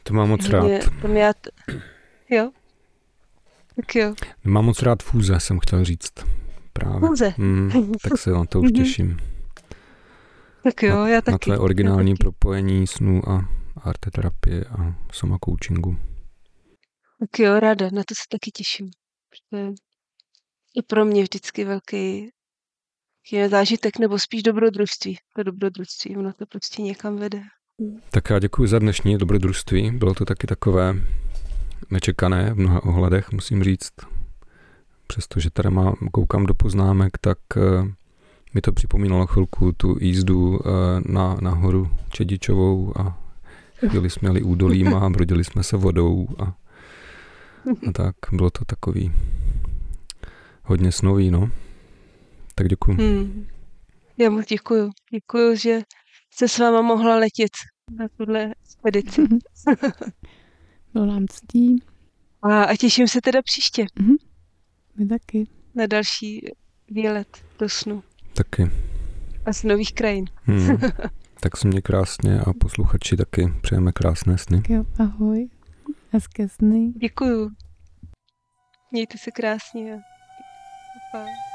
To mám moc rád. Mě, to mě, jo? Tak jo. Mám moc rád fúze, jsem chtěl říct. Právě. Fúze. Mm, tak se vám to už těším. Tak jo, na, já taky. Na tvé originální propojení snů a arteterapie a sama coachingu. Tak jo, ráda, na to se taky těším. I pro mě vždycky velký zážitek, nebo spíš dobrodružství. To dobrodružství, ono to prostě někam vede. Tak já děkuji za dnešní dobrodružství. Bylo to taky takové nečekané v mnoha ohledech, musím říct. Přestože teda má, koukám do poznámek, tak mi to připomínalo chvilku tu jízdu na, na horu Čedičovou a chvíli jsme jeli údolím a brodili jsme se vodou a, a tak. Bylo to takový hodně snový, no. Tak děkuji. Hmm. Já moc děkuji. Děkuji, že se s váma mohla letět na tuhle expedici. Bylo nám ctí. A, a těším se teda příště. Mm-hmm. My taky. Na další výlet do snu. Taky. A z nových krajin. Hmm. Tak se mě krásně a posluchači taky přejeme krásné sny. Tak jo, ahoj. Hezké sny. Děkuju. Mějte se krásně. Pa.